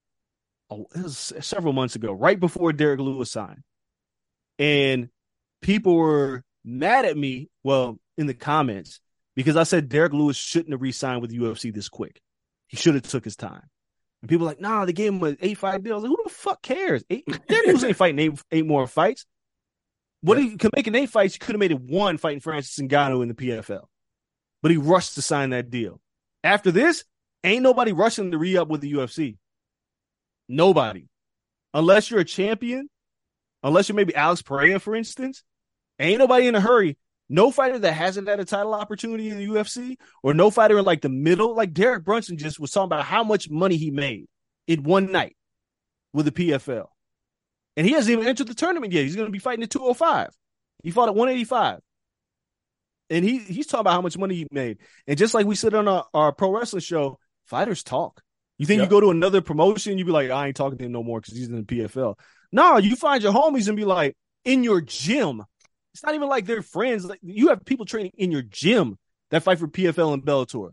It was several months ago, right before Derek Lewis signed, and people were mad at me. Well, in the comments, because I said Derek Lewis shouldn't have re-signed with UFC this quick. He should have took his time. And people were like, nah, they gave him an 8-fight deal. I was like, who the fuck cares? Derek Lewis ain't fighting eight more fights. What he could make in 8 fights, he could have made it 1 fighting Francis Ngannou in the PFL. But he rushed to sign that deal. After this, ain't nobody rushing to re-up with the UFC. Nobody. Unless you're a champion, unless you're maybe Alex Pereira, for instance, ain't nobody in a hurry. No fighter that hasn't had a title opportunity in the UFC, or no fighter in like the middle. Like Derek Brunson just was talking about how much money he made in one night with the PFL. And he hasn't even entered the tournament yet. He's going to be fighting at 205. He fought at 185. And he's talking about how much money he made. And just like we said on our pro wrestling show, fighters talk. You think you go to another promotion, you be like, I ain't talking to him no more because he's in the PFL. No, you find your homies and be like, in your gym. It's not even like they're friends. Like, you have people training in your gym that fight for PFL and Bellator.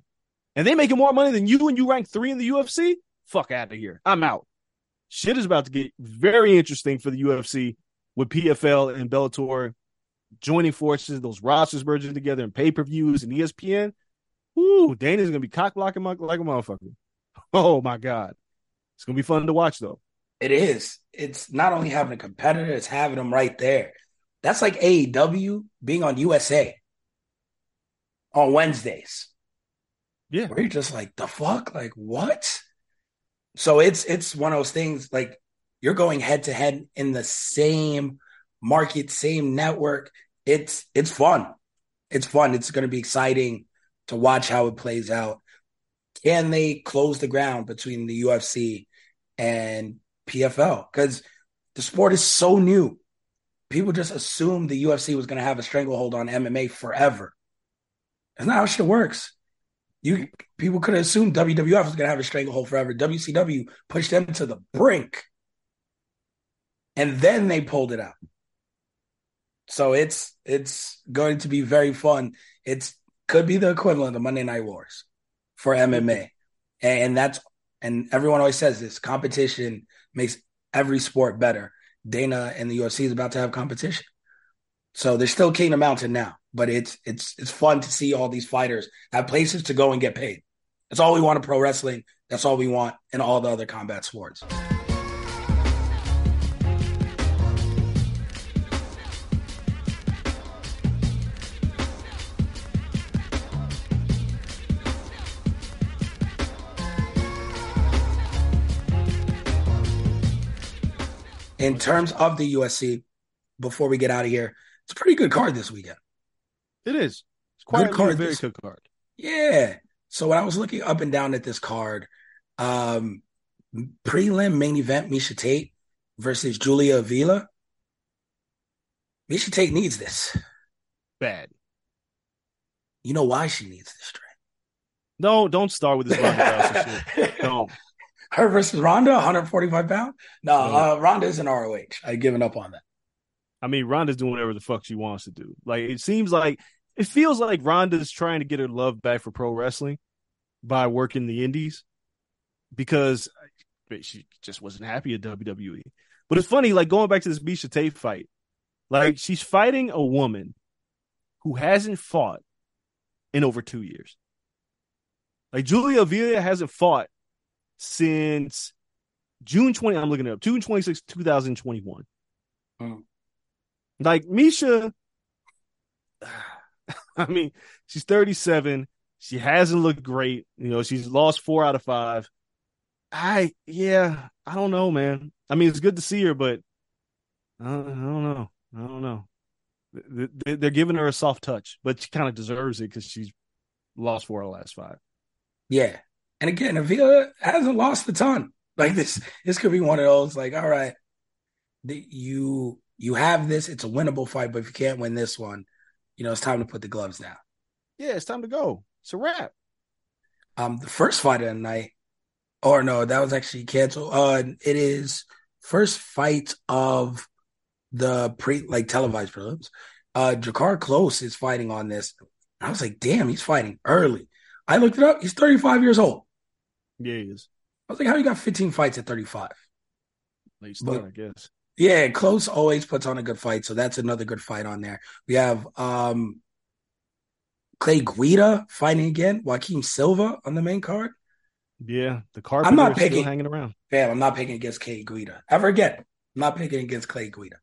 And they making more money than you and you rank 3 in the UFC? Fuck out of here. I'm out. Shit is about to get very interesting for the UFC with PFL and Bellator joining forces, those rosters merging together and pay-per-views and ESPN. Ooh, Dana's going to be cock-blocking like a motherfucker. Oh, my God. It's going to be fun to watch, though. It is. It's not only having a competitor, it's having them right there. That's like AEW being on USA on Wednesdays. Yeah. Where you're just like, the fuck? Like, what? So it's one of those things, like, you're going head-to-head in the same market, same network. It's fun. It's fun. It's going to be exciting to watch how it plays out. Can they close the ground between the UFC and PFL? Because the sport is so new. People just assumed the UFC was going to have a stranglehold on MMA forever. That's not how shit works. People could have assumed WWF was going to have a stranglehold forever. WCW pushed them to the brink. And then they pulled it out. So it's going to be very fun. It could be the equivalent of Monday Night Wars for MMA. And everyone always says this, competition makes every sport better. Dana and the UFC is about to have competition. So they're still King of Mountain now, but it's fun to see all these fighters have places to go and get paid. That's all we want in pro wrestling. That's all we want in all the other combat sports. In terms of the USC, before we get out of here, it's a pretty good card this weekend. It is. It's quite a very good card. Yeah. So when I was looking up and down at this card, prelim main event, Miesha Tate versus Julia Avila. Miesha Tate needs this. Bad. You know why she needs this, Trey? No, don't start with this Ronda shit. No. Her versus Ronda, 145 pounds? No, Ronda's an ROH. I've given up on that. I mean, Ronda's doing whatever the fuck she wants to do. Like, it feels like Ronda's trying to get her love back for pro wrestling by working the indies because she just wasn't happy at WWE. But it's funny, like, going back to this Miesha Tate fight, like, she's fighting a woman who hasn't fought in over 2 years. Like, Julia Avila hasn't fought since June 26, 2021. Oh. Like, Miesha, I mean, she's 37. She hasn't looked great. You know, she's lost 4 out of 5. I don't know, man. I mean, it's good to see her, but I don't know. They're giving her a soft touch, but she kind of deserves it because she's lost 4 out of the last 5. Yeah. And again, Avila hasn't lost a ton. Like, this could be one of those, like, all right, you have this. It's a winnable fight, but if you can't win this one, you know, it's time to put the gloves down. Yeah, it's time to go. It's a wrap. The first fight of the night, or no, that was actually canceled. It is first fight of the televised prelims. Jakar Close is fighting on this. And I was like, damn, he's fighting early. I looked it up. He's 35 years old. Yeah, he is. I was like, how you got 15 fights at 35? I guess. Yeah, Close always puts on a good fight, so that's another good fight on there. We have Clay Guida fighting again, Joaquin Silva on the main card. Yeah, the card still hanging around. Fam, I'm not picking against Clay Guida. Ever again. I'm not picking against Clay Guida.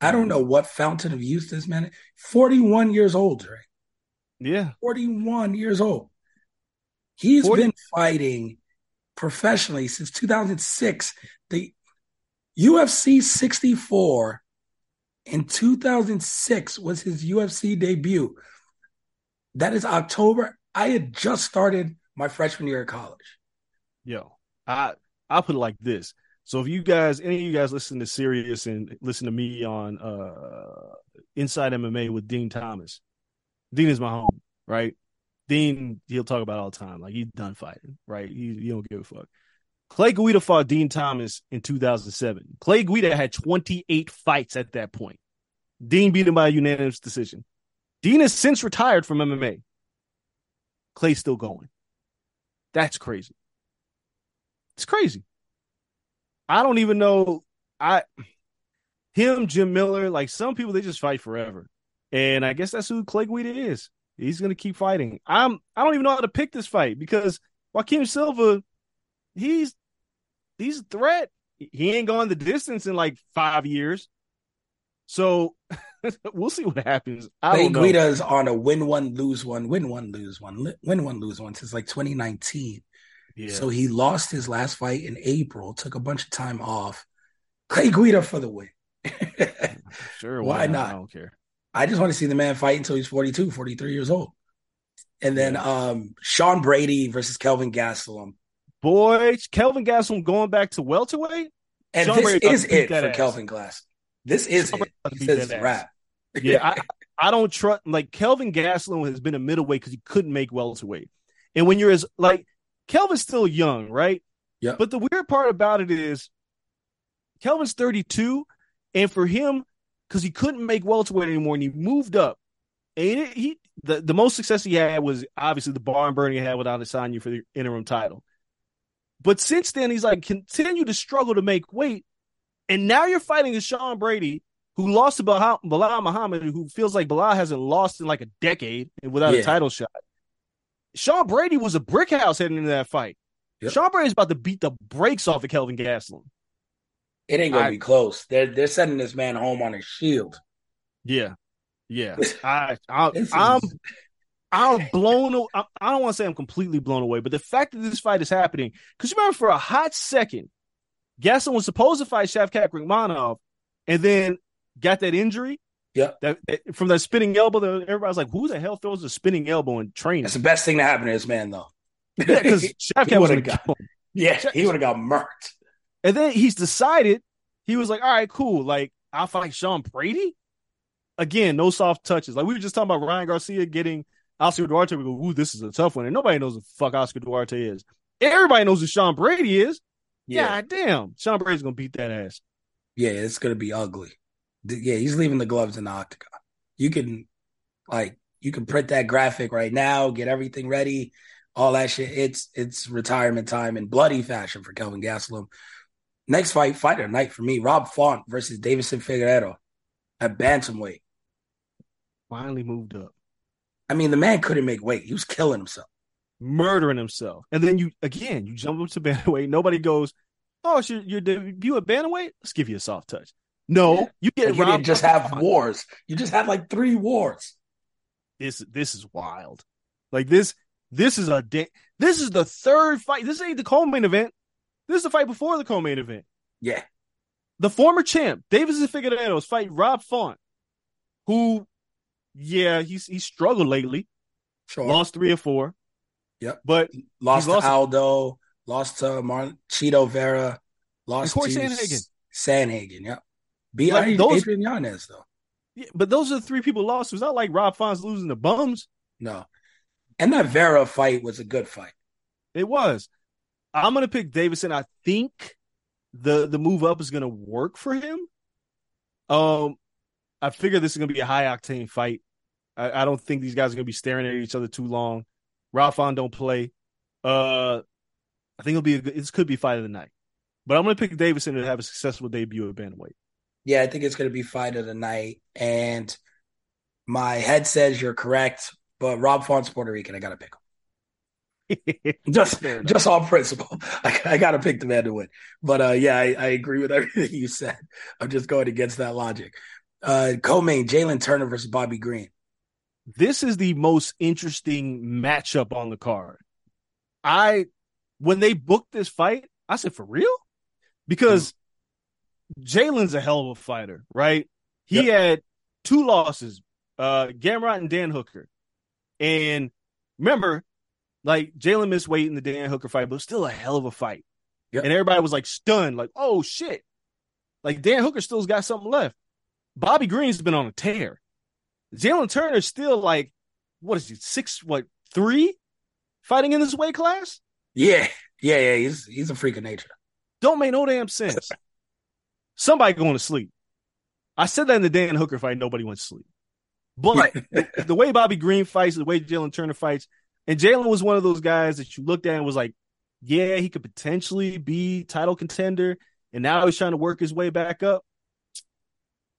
I don't know what fountain of youth this man is. 41 years old, right? Yeah. 41 years old. He's been fighting professionally since 2006. The UFC 64 in 2006 was his UFC debut. That is October. I had just started my freshman year of college. Yo, I'll put it like this. So if any of you guys listen to Sirius and listen to me on Inside MMA with Dean Thomas, Dean is my home, right? Dean, he'll talk about all the time. Like, he's done fighting, right? He don't give a fuck. Clay Guida fought Dean Thomas in 2007. Clay Guida had 28 fights at that point. Dean beat him by a unanimous decision. Dean has since retired from MMA. Clay's still going. That's crazy. It's crazy. I don't even know. Jim Miller, like some people, they just fight forever. And I guess that's who Clay Guida is. He's going to keep fighting. I don't even know how to pick this fight because Joaquin Silva, he's a threat. He ain't gone the distance in like 5 years. So we'll see what happens. I don't know. Clay Guida is on a win one, lose one since like 2019. Yeah. So he lost his last fight in April, took a bunch of time off. Clay Guida for the win. Sure. Why not? I don't care. I just want to see the man fight until he's 42, 43 years old. And then Sean Brady versus Kelvin Gastelum. Boy, Kelvin Gastelum going back to welterweight? And Sean this Brady is it for ass. Kelvin Gastelum. This is Sean it. He says rap. Yeah, I don't trust – like, Kelvin Gastelum has been a middleweight because he couldn't make welterweight. And when you're as – like, Kelvin's still young, right? Yeah. But the weird part about it is Kelvin's 32, and for him – because he couldn't make welterweight anymore, and he moved up. And the most success he had was obviously the barn burning he had with Adesanya for the interim title. But since then, he's like continue to struggle to make weight, and now you're fighting a Sean Brady who lost to Bilal Muhammad, who feels like Bilal hasn't lost in like a decade and without a title shot. Sean Brady was a brick house heading into that fight. Yep. Sean Brady's about to beat the brakes off of Kelvin Gastelum. It ain't going to be close. They're sending this man home on his shield. Yeah. Yeah. I'm blown away. I don't want to say I'm completely blown away, but the fact that this fight is happening, because remember for a hot second, Gaston was supposed to fight Shavkat Rakhmonov and then got that injury. Yeah. From that spinning elbow, everybody's like, who the hell throws a spinning elbow in training? That's the best thing to happen to this man, though. Yeah, because Shavkat would have got he would have got murked. And then he's decided, he was like, all right, cool. Like, I'll fight Sean Brady? Again, no soft touches. Like, we were just talking about Ryan Garcia getting Oscar Duarte. We go, ooh, this is a tough one. And nobody knows who the fuck Oscar Duarte is. Everybody knows who Sean Brady is. Yeah. God damn. Sean Brady's going to beat that ass. Yeah, it's going to be ugly. Yeah, he's leaving the gloves in the octagon. You can print that graphic right now, get everything ready, all that shit. It's retirement time in bloody fashion for Kelvin Gastelum. Next fight of the night for me, Rob Font versus Davison Figueiredo at bantamweight. Finally moved up. I mean, the man couldn't make weight. He was killing himself. Murdering himself. And then you jump up to bantamweight. Nobody goes, oh, it's your debut at bantamweight? Let's give you a soft touch. No, you get Rob. You didn't just have wars. You just had like 3 wars. This is wild. Like this is the third fight. This ain't the co-main event. This is the fight before the co-main event. Yeah. The former champ, Davison Figueiredo, fight Rob Font, who, he's struggled lately. Sure. Lost 3 or 4. Yep. But lost to Aldo, lost to Cheeto Vera, lost to Sanhagen. Yep. Adrian Yanez, though. Yeah, but those are the 3 people lost. It's not like Rob Font's losing to bums. No. And that Vera fight was a good fight. It was. I'm going to pick Davison. I think the move up is going to work for him. I figure this is going to be a high-octane fight. I don't think these guys are going to be staring at each other too long. Rob Font don't play. I think this could be fight of the night. But I'm going to pick Davison to have a successful debut at bantamweight. Yeah, I think it's going to be fight of the night. And my head says you're correct, but Rob Font's Puerto Rican. I got to pick him. just on principle, I gotta pick the man to win. But I agree with everything you said. I'm just going against that logic. Co-main, Jalen Turner versus Bobby Green. This is the most interesting matchup on the card. When they booked this fight, I said, for real? Because Jalen's a hell of a fighter, right? He had 2 losses, Gamrot and Dan Hooker. And remember, like, Jalen missed weight in the Dan Hooker fight, but still a hell of a fight. Yep. And everybody was, like, stunned, like, oh, shit. Like, Dan Hooker still's got something left. Bobby Green's been on a tear. Jalen Turner's still, like, what is he, 3 fighting in this weight class? Yeah. He's a freak of nature. Don't make no damn sense. Somebody going to sleep. I said that in the Dan Hooker fight, nobody went to sleep. But the way Bobby Green fights, the way Jalen Turner fights, and Jalen was one of those guys that you looked at and was like, yeah, he could potentially be title contender, and now he's trying to work his way back up.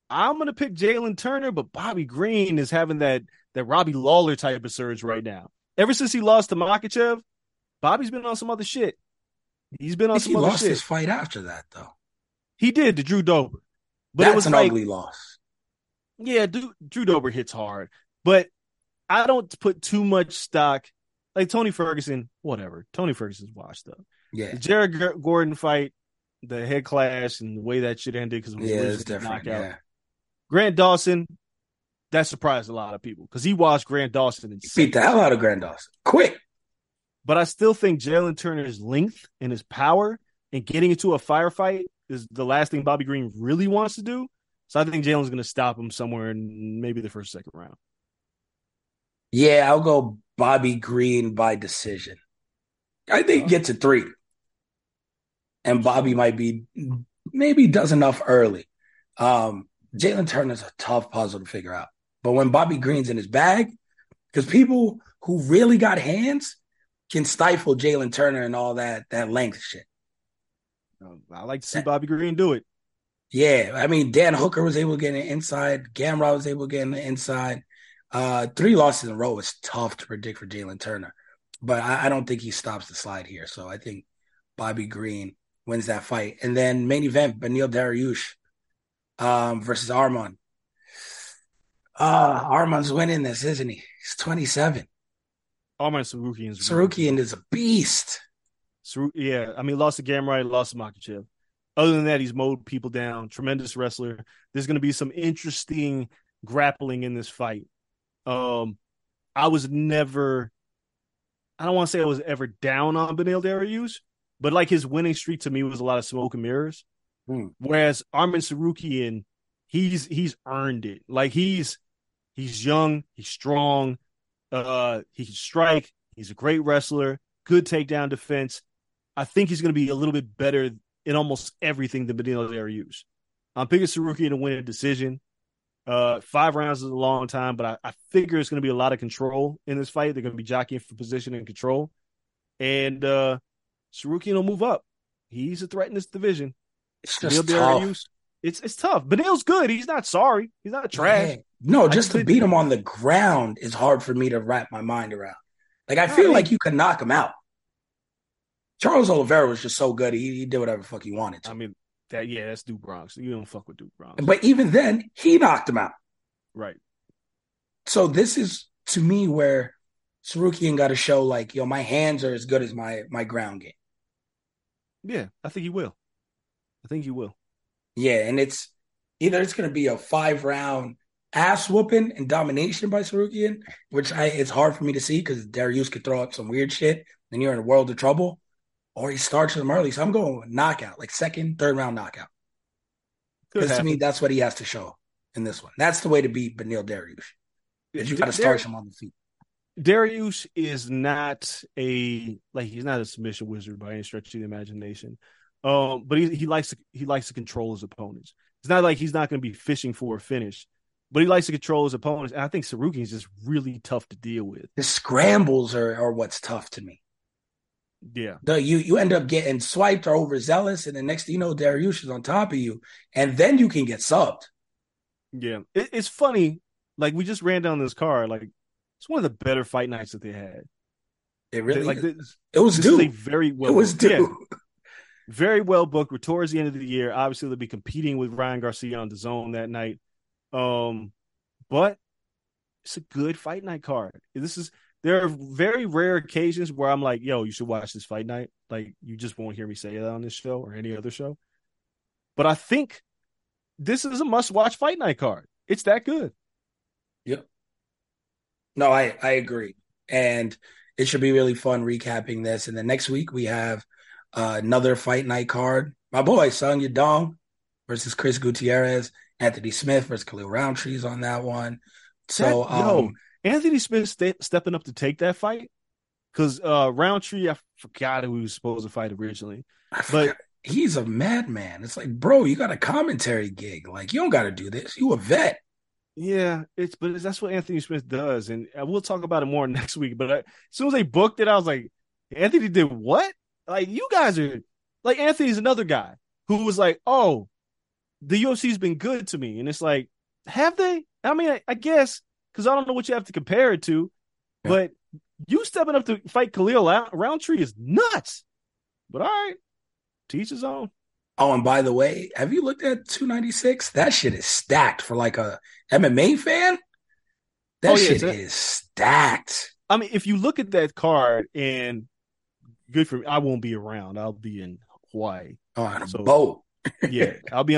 I'm going to pick Jalen Turner, but Bobby Green is having that Robbie Lawler type of surge right now. Ever since he lost to Makhachev, Bobby's been on some other shit. He's been on some other shit. He lost his fight after that, though. He did to Drew Dober. But that's an ugly loss. Yeah, Drew Dober hits hard. But I don't put too much stock. Like Tony Ferguson, whatever. Tony Ferguson's washed up. Yeah. The Jared Gordon fight, the head clash, and the way that shit ended because it was a different knockout. Yeah. Grant Dawson, that surprised a lot of people because he watched Grant Dawson and beat the hell out of Grant Dawson. Quick. But I still think Jalen Turner's length and his power and getting into a firefight is the last thing Bobby Green really wants to do. So I think Jalen's going to stop him somewhere in maybe the first, second round. Yeah, I'll go Bobby Green by decision. I think he gets a 3. And Bobby might be, maybe does enough early. Jalen Turner's a tough puzzle to figure out. But when Bobby Green's in his bag, because people who really got hands can stifle Jalen Turner and all that length shit. I like to see Bobby Green do it. Yeah, I mean, Dan Hooker was able to get an inside. Gamrot was able to get an inside. 3 losses in a row is tough to predict for Jalen Turner. But I don't think he stops the slide here. So I think Bobby Green wins that fight. And then main event, Benil Dariush versus Arman. Arman's winning this, isn't he? He's 27. Arman Sarukian is a beast. Yeah, I mean, lost to Gamrot, lost to Makhachev. Other than that, he's mowed people down. Tremendous wrestler. There's going to be some interesting grappling in this fight. I don't want to say I was ever down on Benil Dariush, but like his winning streak to me was a lot of smoke and mirrors. Whereas Arman Sarukian, he's earned it. Like he's young, he's strong, he can strike. He's a great wrestler, good takedown defense. I think he's going to be a little bit better in almost everything than Benil Dariush. I'm picking Sarukian to win a decision. 5 rounds is a long time, but I figure it's going to be a lot of control in this fight. They're going to be jockeying for position and control, and Sarukian will move up. He's a threat in this division. It's just tough. It's tough. Benil's good. He's not sorry. He's not trash. Man. No, just to beat him on the ground is hard for me to wrap my mind around. Like, I feel like you can knock him out. Charles Oliveira was just so good. He did whatever the fuck he wanted to. I mean, that's Duke Bronx. You don't fuck with Duke Bronx. But even then, he knocked him out. Right. So this is, to me, where Sarukian got to show, like, yo, my hands are as good as my ground game. Yeah, I think he will. Yeah, and it's either it's going to be a 5-round ass whooping and domination by Sarukian, which it's hard for me to see because Dariush could throw up some weird shit, and you're in a world of trouble, or he starts him early. So I'm going with knockout, like second, third-round knockout. Because to me, that's what he has to show in this one. That's the way to beat Benil Dariush. You got to start him on the feet. Dariush is not he's not a submission wizard by any stretch of the imagination. But he likes to control his opponents. It's not like he's not going to be fishing for a finish, but he likes to control his opponents. And I think Sarukian is just really tough to deal with. The scrambles are what's tough to me. Yeah, you end up getting swiped or overzealous, and the next thing you know, Dariush is on top of you, and then you can get subbed. Yeah, it's funny. Like, we just ran down this card. Like, it's one of the better fight nights that they had. It really It was due. Yeah. Very well booked. We're towards the end of the year. Obviously, they'll be competing with Ryan Garcia on The Zone that night. But it's a good fight night card. There are very rare occasions where I'm like, yo, you should watch this fight night. Like, you just won't hear me say that on this show or any other show. But I think this is a must-watch fight night card. It's that good. Yep. No, I agree. And it should be really fun recapping this. And then next week we have another fight night card. My boy, Sung Yadong versus Chris Gutierrez. Anthony Smith versus Khalil Roundtree's on that one. So Anthony Smith stepping up to take that fight, because Roundtree, I forgot who he was supposed to fight originally, but he's a madman. It's like, bro, you got a commentary gig. Like, you don't got to do this. You a vet. Yeah, but that's what Anthony Smith does, and we'll talk about it more next week. But as soon as they booked it, I was like, Anthony did what? Like, you guys are like, Anthony's another guy who was like, oh, the UFC's been good to me, and it's like, have they? I mean, I guess, because I don't know what you have to compare it to, yeah. But you stepping up to fight Khalil Roundtree is nuts. But all right, teach his own. Oh, and by the way, have you looked at 296? That shit is stacked for like a MMA fan. That shit is stacked. I mean, if you look at that card, and good for me, I won't be around. I'll be in Hawaii. On a boat. Yeah, I'll be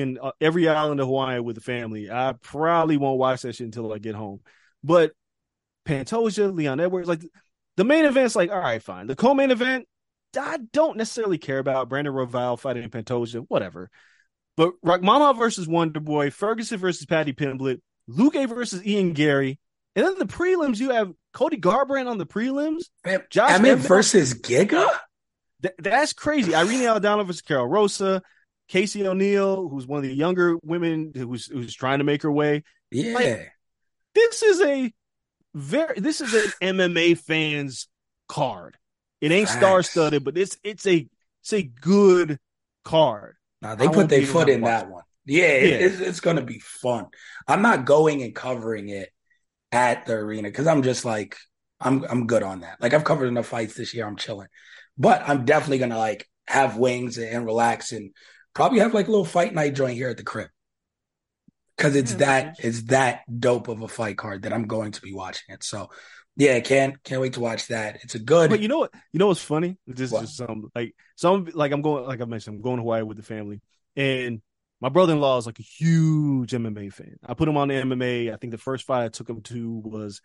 in every island of Hawaii with the family. I probably won't watch that shit until I get home. But Pantoja, Leon Edwards, like the main event's like, all right, fine. The co-main event, I don't necessarily care about. Brandon Royval fighting Pantoja, whatever. But Rakhmonov versus Wonderboy, Ferguson versus Paddy Pimblett, Luque versus Ian Gary, and then the prelims you have Cody Garbrandt on the prelims. Josh Emmett versus Giga. That's crazy. Irene Aldana versus Carol Rosa, Casey O'Neill, who's one of the younger women who's trying to make her way. Yeah, like, this is an MMA fans card. It ain't star-studded, but it's a good card. Now, they put their foot in that one. Yeah. It's going to be fun. I'm not going and covering it at the arena because I'm just like, I'm good on that. Like, I've covered enough fights this year. I'm chilling. But I'm definitely going to, like, have wings and relax and probably have, like, a little fight night joint here at the crib because it's that dope of a fight card that I'm going to be watching it. So, yeah, can't wait to watch that. It's a good. But you know what? You know what's funny? This is just I'm going to Hawaii with the family, and my brother-in-law is like a huge MMA fan. I put him on the MMA. I think the first fight I took him to was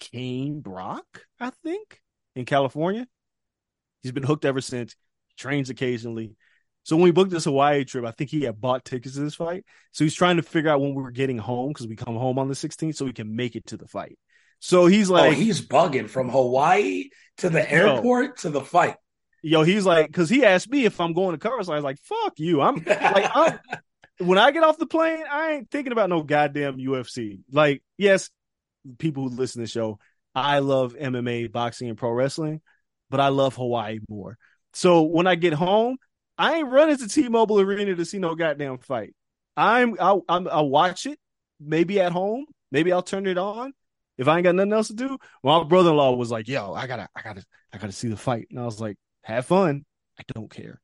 Kane Brock, I think, in California. He's been hooked ever since. He trains occasionally. So when we booked this Hawaii trip, I think he had bought tickets to this fight. So he's trying to figure out when we were getting home because we come home on the 16th, so we can make it to the fight. So he's like, he's bugging from Hawaii to the airport to the fight. Yo, he's like, because he asked me if I'm going to cover, so I was like, fuck you. When I get off the plane, I ain't thinking about no goddamn UFC. Like, yes, people who listen to the show, I love MMA, boxing, and pro wrestling, but I love Hawaii more. So when I get home, I ain't running to T-Mobile Arena to see no goddamn fight. I'll watch it, maybe at home, maybe I'll turn it on. If I ain't got nothing else to do. Well, my brother-in-law was like, yo, I gotta see the fight. And I was like, have fun. I don't care.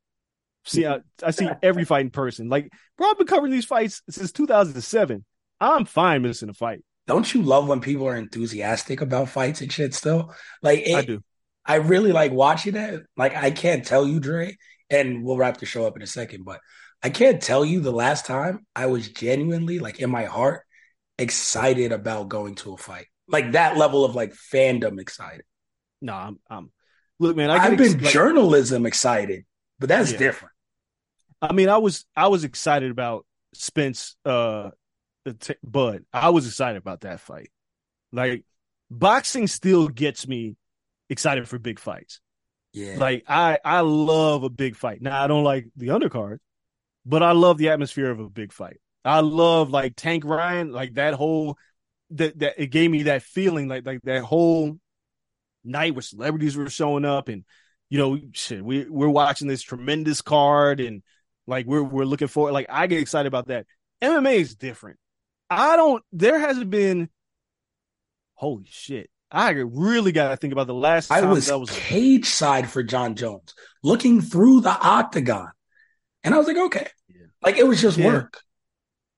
See, I see every fight in person. Like, bro, I've been covering these fights since 2007. I'm fine missing a fight. Don't you love when people are enthusiastic about fights and shit still? Like, I do. I really like watching that. Like, I can't tell you, Dre, and we'll wrap the show up in a second, but I can't tell you the last time I was genuinely, like, in my heart, excited about going to a fight. Like that level of like fandom excited. No, I'm look, man. I've been journalism excited, but that's different. I mean, I was excited about Spence, Bud. I was excited about that fight. Like boxing still gets me excited for big fights. Yeah, like I love a big fight. Now I don't like the undercard, but I love the atmosphere of a big fight. I love like Tank Ryan, like that whole. That it gave me that feeling like that whole night where celebrities were showing up and, you know, shit, we're watching this tremendous card and like, we're looking forward. Like I get excited about that. MMA is different. There hasn't been, holy shit. I really got to think about the last time I was cage side for John Jones, looking through the octagon. And I was like, okay, like it was just work.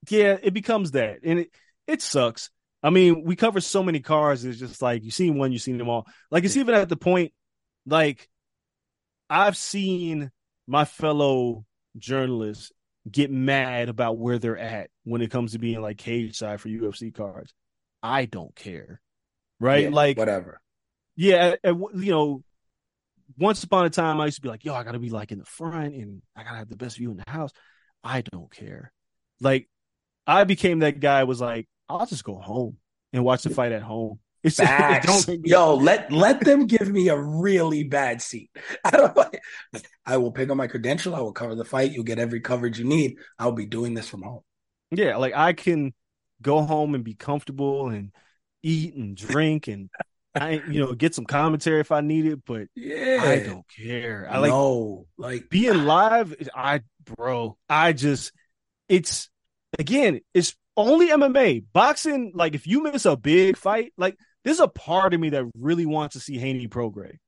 Yeah. It becomes that. And it sucks. I mean, we cover so many cars. It's just like, you've seen one, you've seen them all. Like, it's even at the point, like, I've seen my fellow journalists get mad about where they're at when it comes to being, like, cage side for UFC cards. I don't care. Right? Yeah, like, whatever. Yeah. You know, once upon a time, I used to be like, yo, I got to be, like, in the front and I got to have the best view in the house. I don't care. Like, I became that guy was like, I'll just go home. and watch the fight at home. It's facts. Yo, let them give me a really bad seat. I will pick up my credential. I will cover the fight. You'll get every coverage you need. I'll be doing this from home. Yeah, like I can go home and be comfortable and eat and drink and get some commentary if I need it. But yeah, I don't care. I like being live. It's again, it's only MMA. Boxing, like if you miss a big fight, like there's a part of me that really wants to see Haney Progray.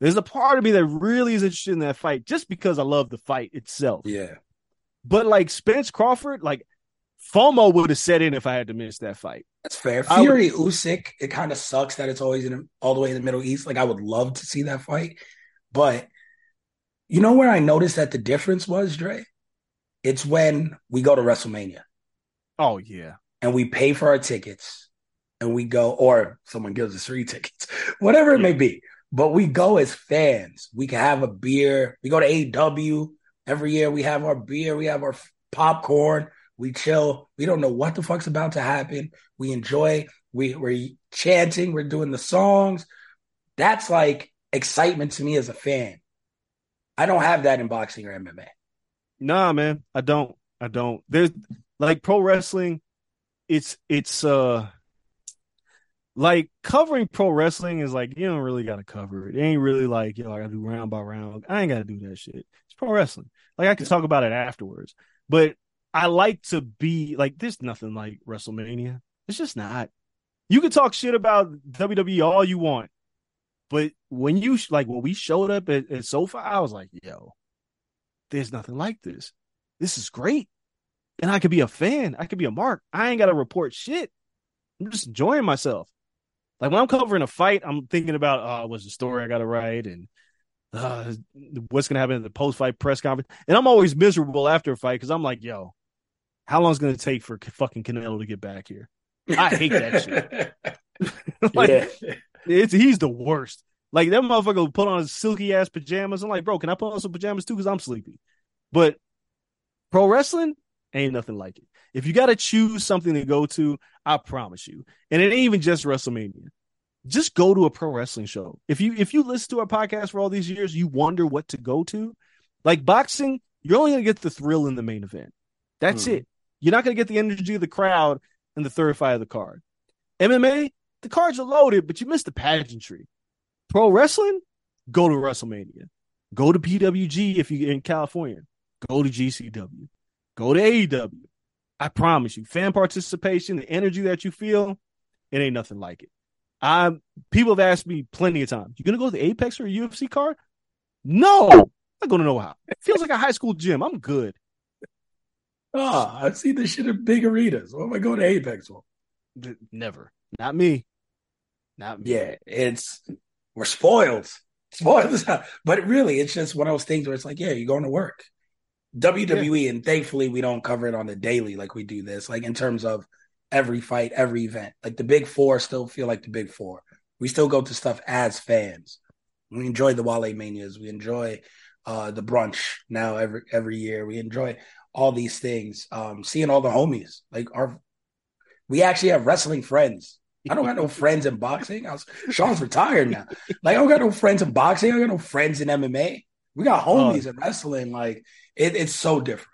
There's a part of me that really is interested in that fight just because I love the fight itself. Yeah. But like Spence Crawford, like FOMO would have set in if I had to miss that fight. That's fair. Fury Usyk, it kind of sucks that it's always all the way in the Middle East. Like I would love to see that fight. But you know where I noticed that the difference was, Dre? It's when we go to WrestleMania. Oh, yeah. And we pay for our tickets and we go, or someone gives us free tickets, whatever it may be. But we go as fans. We can have a beer. We go to AEW every year. We have our beer. We have our popcorn. We chill. We don't know what the fuck's about to happen. We enjoy. We're chanting. We're doing the songs. That's like excitement to me as a fan. I don't have that in boxing or MMA. Nah, man, I don't. There's like pro wrestling. It's like covering pro wrestling is like, you don't really got to cover it. It ain't really like, yo, I got to do round by round. I ain't got to do that shit. It's pro wrestling. Like I can talk about it afterwards, but I like to be like, there's nothing like WrestleMania. It's just not. You can talk shit about WWE all you want, but when you when we showed up at SoFi, I was like, yo, there's nothing like this. This is great. And I could be a fan. I could be a mark. I ain't got to report shit. I'm just enjoying myself. Like when I'm covering a fight, I'm thinking about, what's the story I got to write and what's going to happen at the post-fight press conference. And I'm always miserable after a fight because I'm like, yo, how long is it going to take for fucking Canelo to get back here? I hate that shit. He's the worst. Like that motherfucker will put on his silky ass pajamas. I'm like, bro, can I put on some pajamas too? Because I'm sleepy. But pro wrestling ain't nothing like it. If you got to choose something to go to, I promise you, and it ain't even just WrestleMania. Just go to a pro wrestling show. If you listen to our podcast for all these years, you wonder what to go to. Like boxing, you're only gonna get the thrill in the main event. That's it. You're not gonna get the energy of the crowd in the third fight of the card. MMA, the cards are loaded, but you miss the pageantry. Pro wrestling, go to WrestleMania. Go to PWG if you're in California. Go to GCW. Go to AEW. I promise you, fan participation, the energy that you feel, it ain't nothing like it. People have asked me plenty of times, you going to go to the Apex or a UFC card? No, I'm not going to know how. It feels like a high school gym. I'm good. Oh, I've seen this shit in big arenas. What am I going to Apex for? Never. Not me. Yeah, we're spoiled. But really, it's just one of those things where it's like, yeah, you're going to work. WWE, and thankfully we don't cover it on the daily like we do this, like in terms of every fight, every event. Like the big four still feel like the big four. We still go to stuff as fans. We enjoy the Wale Manias. We enjoy the brunch now every year. We enjoy all these things. Seeing all the homies. Like we actually have wrestling friends. I don't got no friends in boxing. Sean's retired now. Like I don't got no friends in boxing. I got no friends in MMA. We got homies in wrestling. Like it's so different.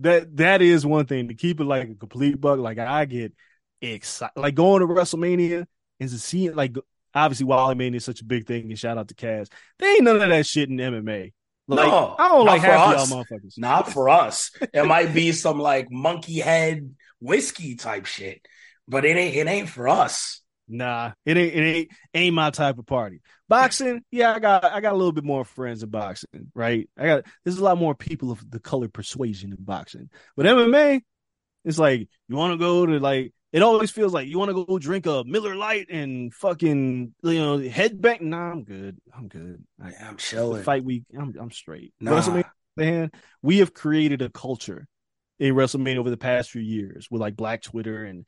That is one thing, to keep it like a complete buck. Like I get excited, like going to WrestleMania and to see it. Like obviously, Wally Mania is such a big thing. And shout out to Kaz. There ain't none of that shit in MMA. Like, no, I don't like half of y'all motherfuckers. Not for us. It might be some like monkey head whiskey type shit, but it ain't for us. Nah, it ain't my type of party. Boxing, yeah, I got a little bit more friends in boxing, right? There's a lot more people of the color persuasion in boxing. But MMA, it's like you want to go to, like, it always feels like you want to go drink a Miller Lite and fucking headbang. Nah, I'm good. I'm chilling. Fight week, I'm straight. Nah. WrestleMania, man, we have created a culture in WrestleMania over the past few years with like Black Twitter and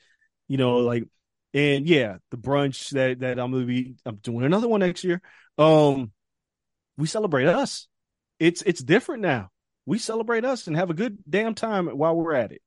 And yeah, the brunch that I'm doing another one next year. We celebrate us. It's different now. We celebrate us and have a good damn time while we're at it.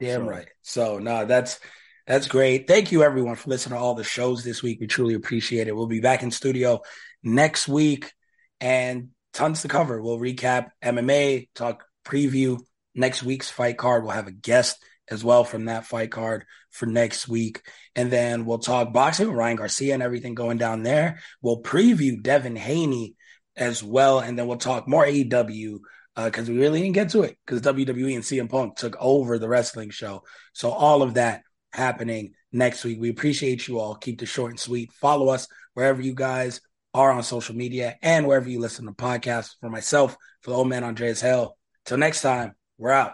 Damn right. So no, that's That's great. Thank you, everyone, for listening to all the shows this week. We truly appreciate it. We'll be back in studio next week and tons to cover. We'll recap MMA, talk preview next week's fight card. We'll have a guest as well from that fight card for next week. And then we'll talk boxing with Ryan Garcia and everything going down there. We'll preview Devin Haney as well. And then we'll talk more AEW because we really didn't get to it because WWE and CM Punk took over the wrestling show. So all of that happening next week. We appreciate you all. Keep this short and sweet. Follow us wherever you guys are on social media and wherever you listen to podcasts. For myself, for the old man Andreas Hell. Till next time, we're out.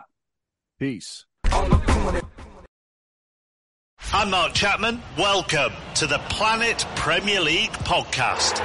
Peace. I'm Mark Chapman. Welcome to the Planet Premier League podcast.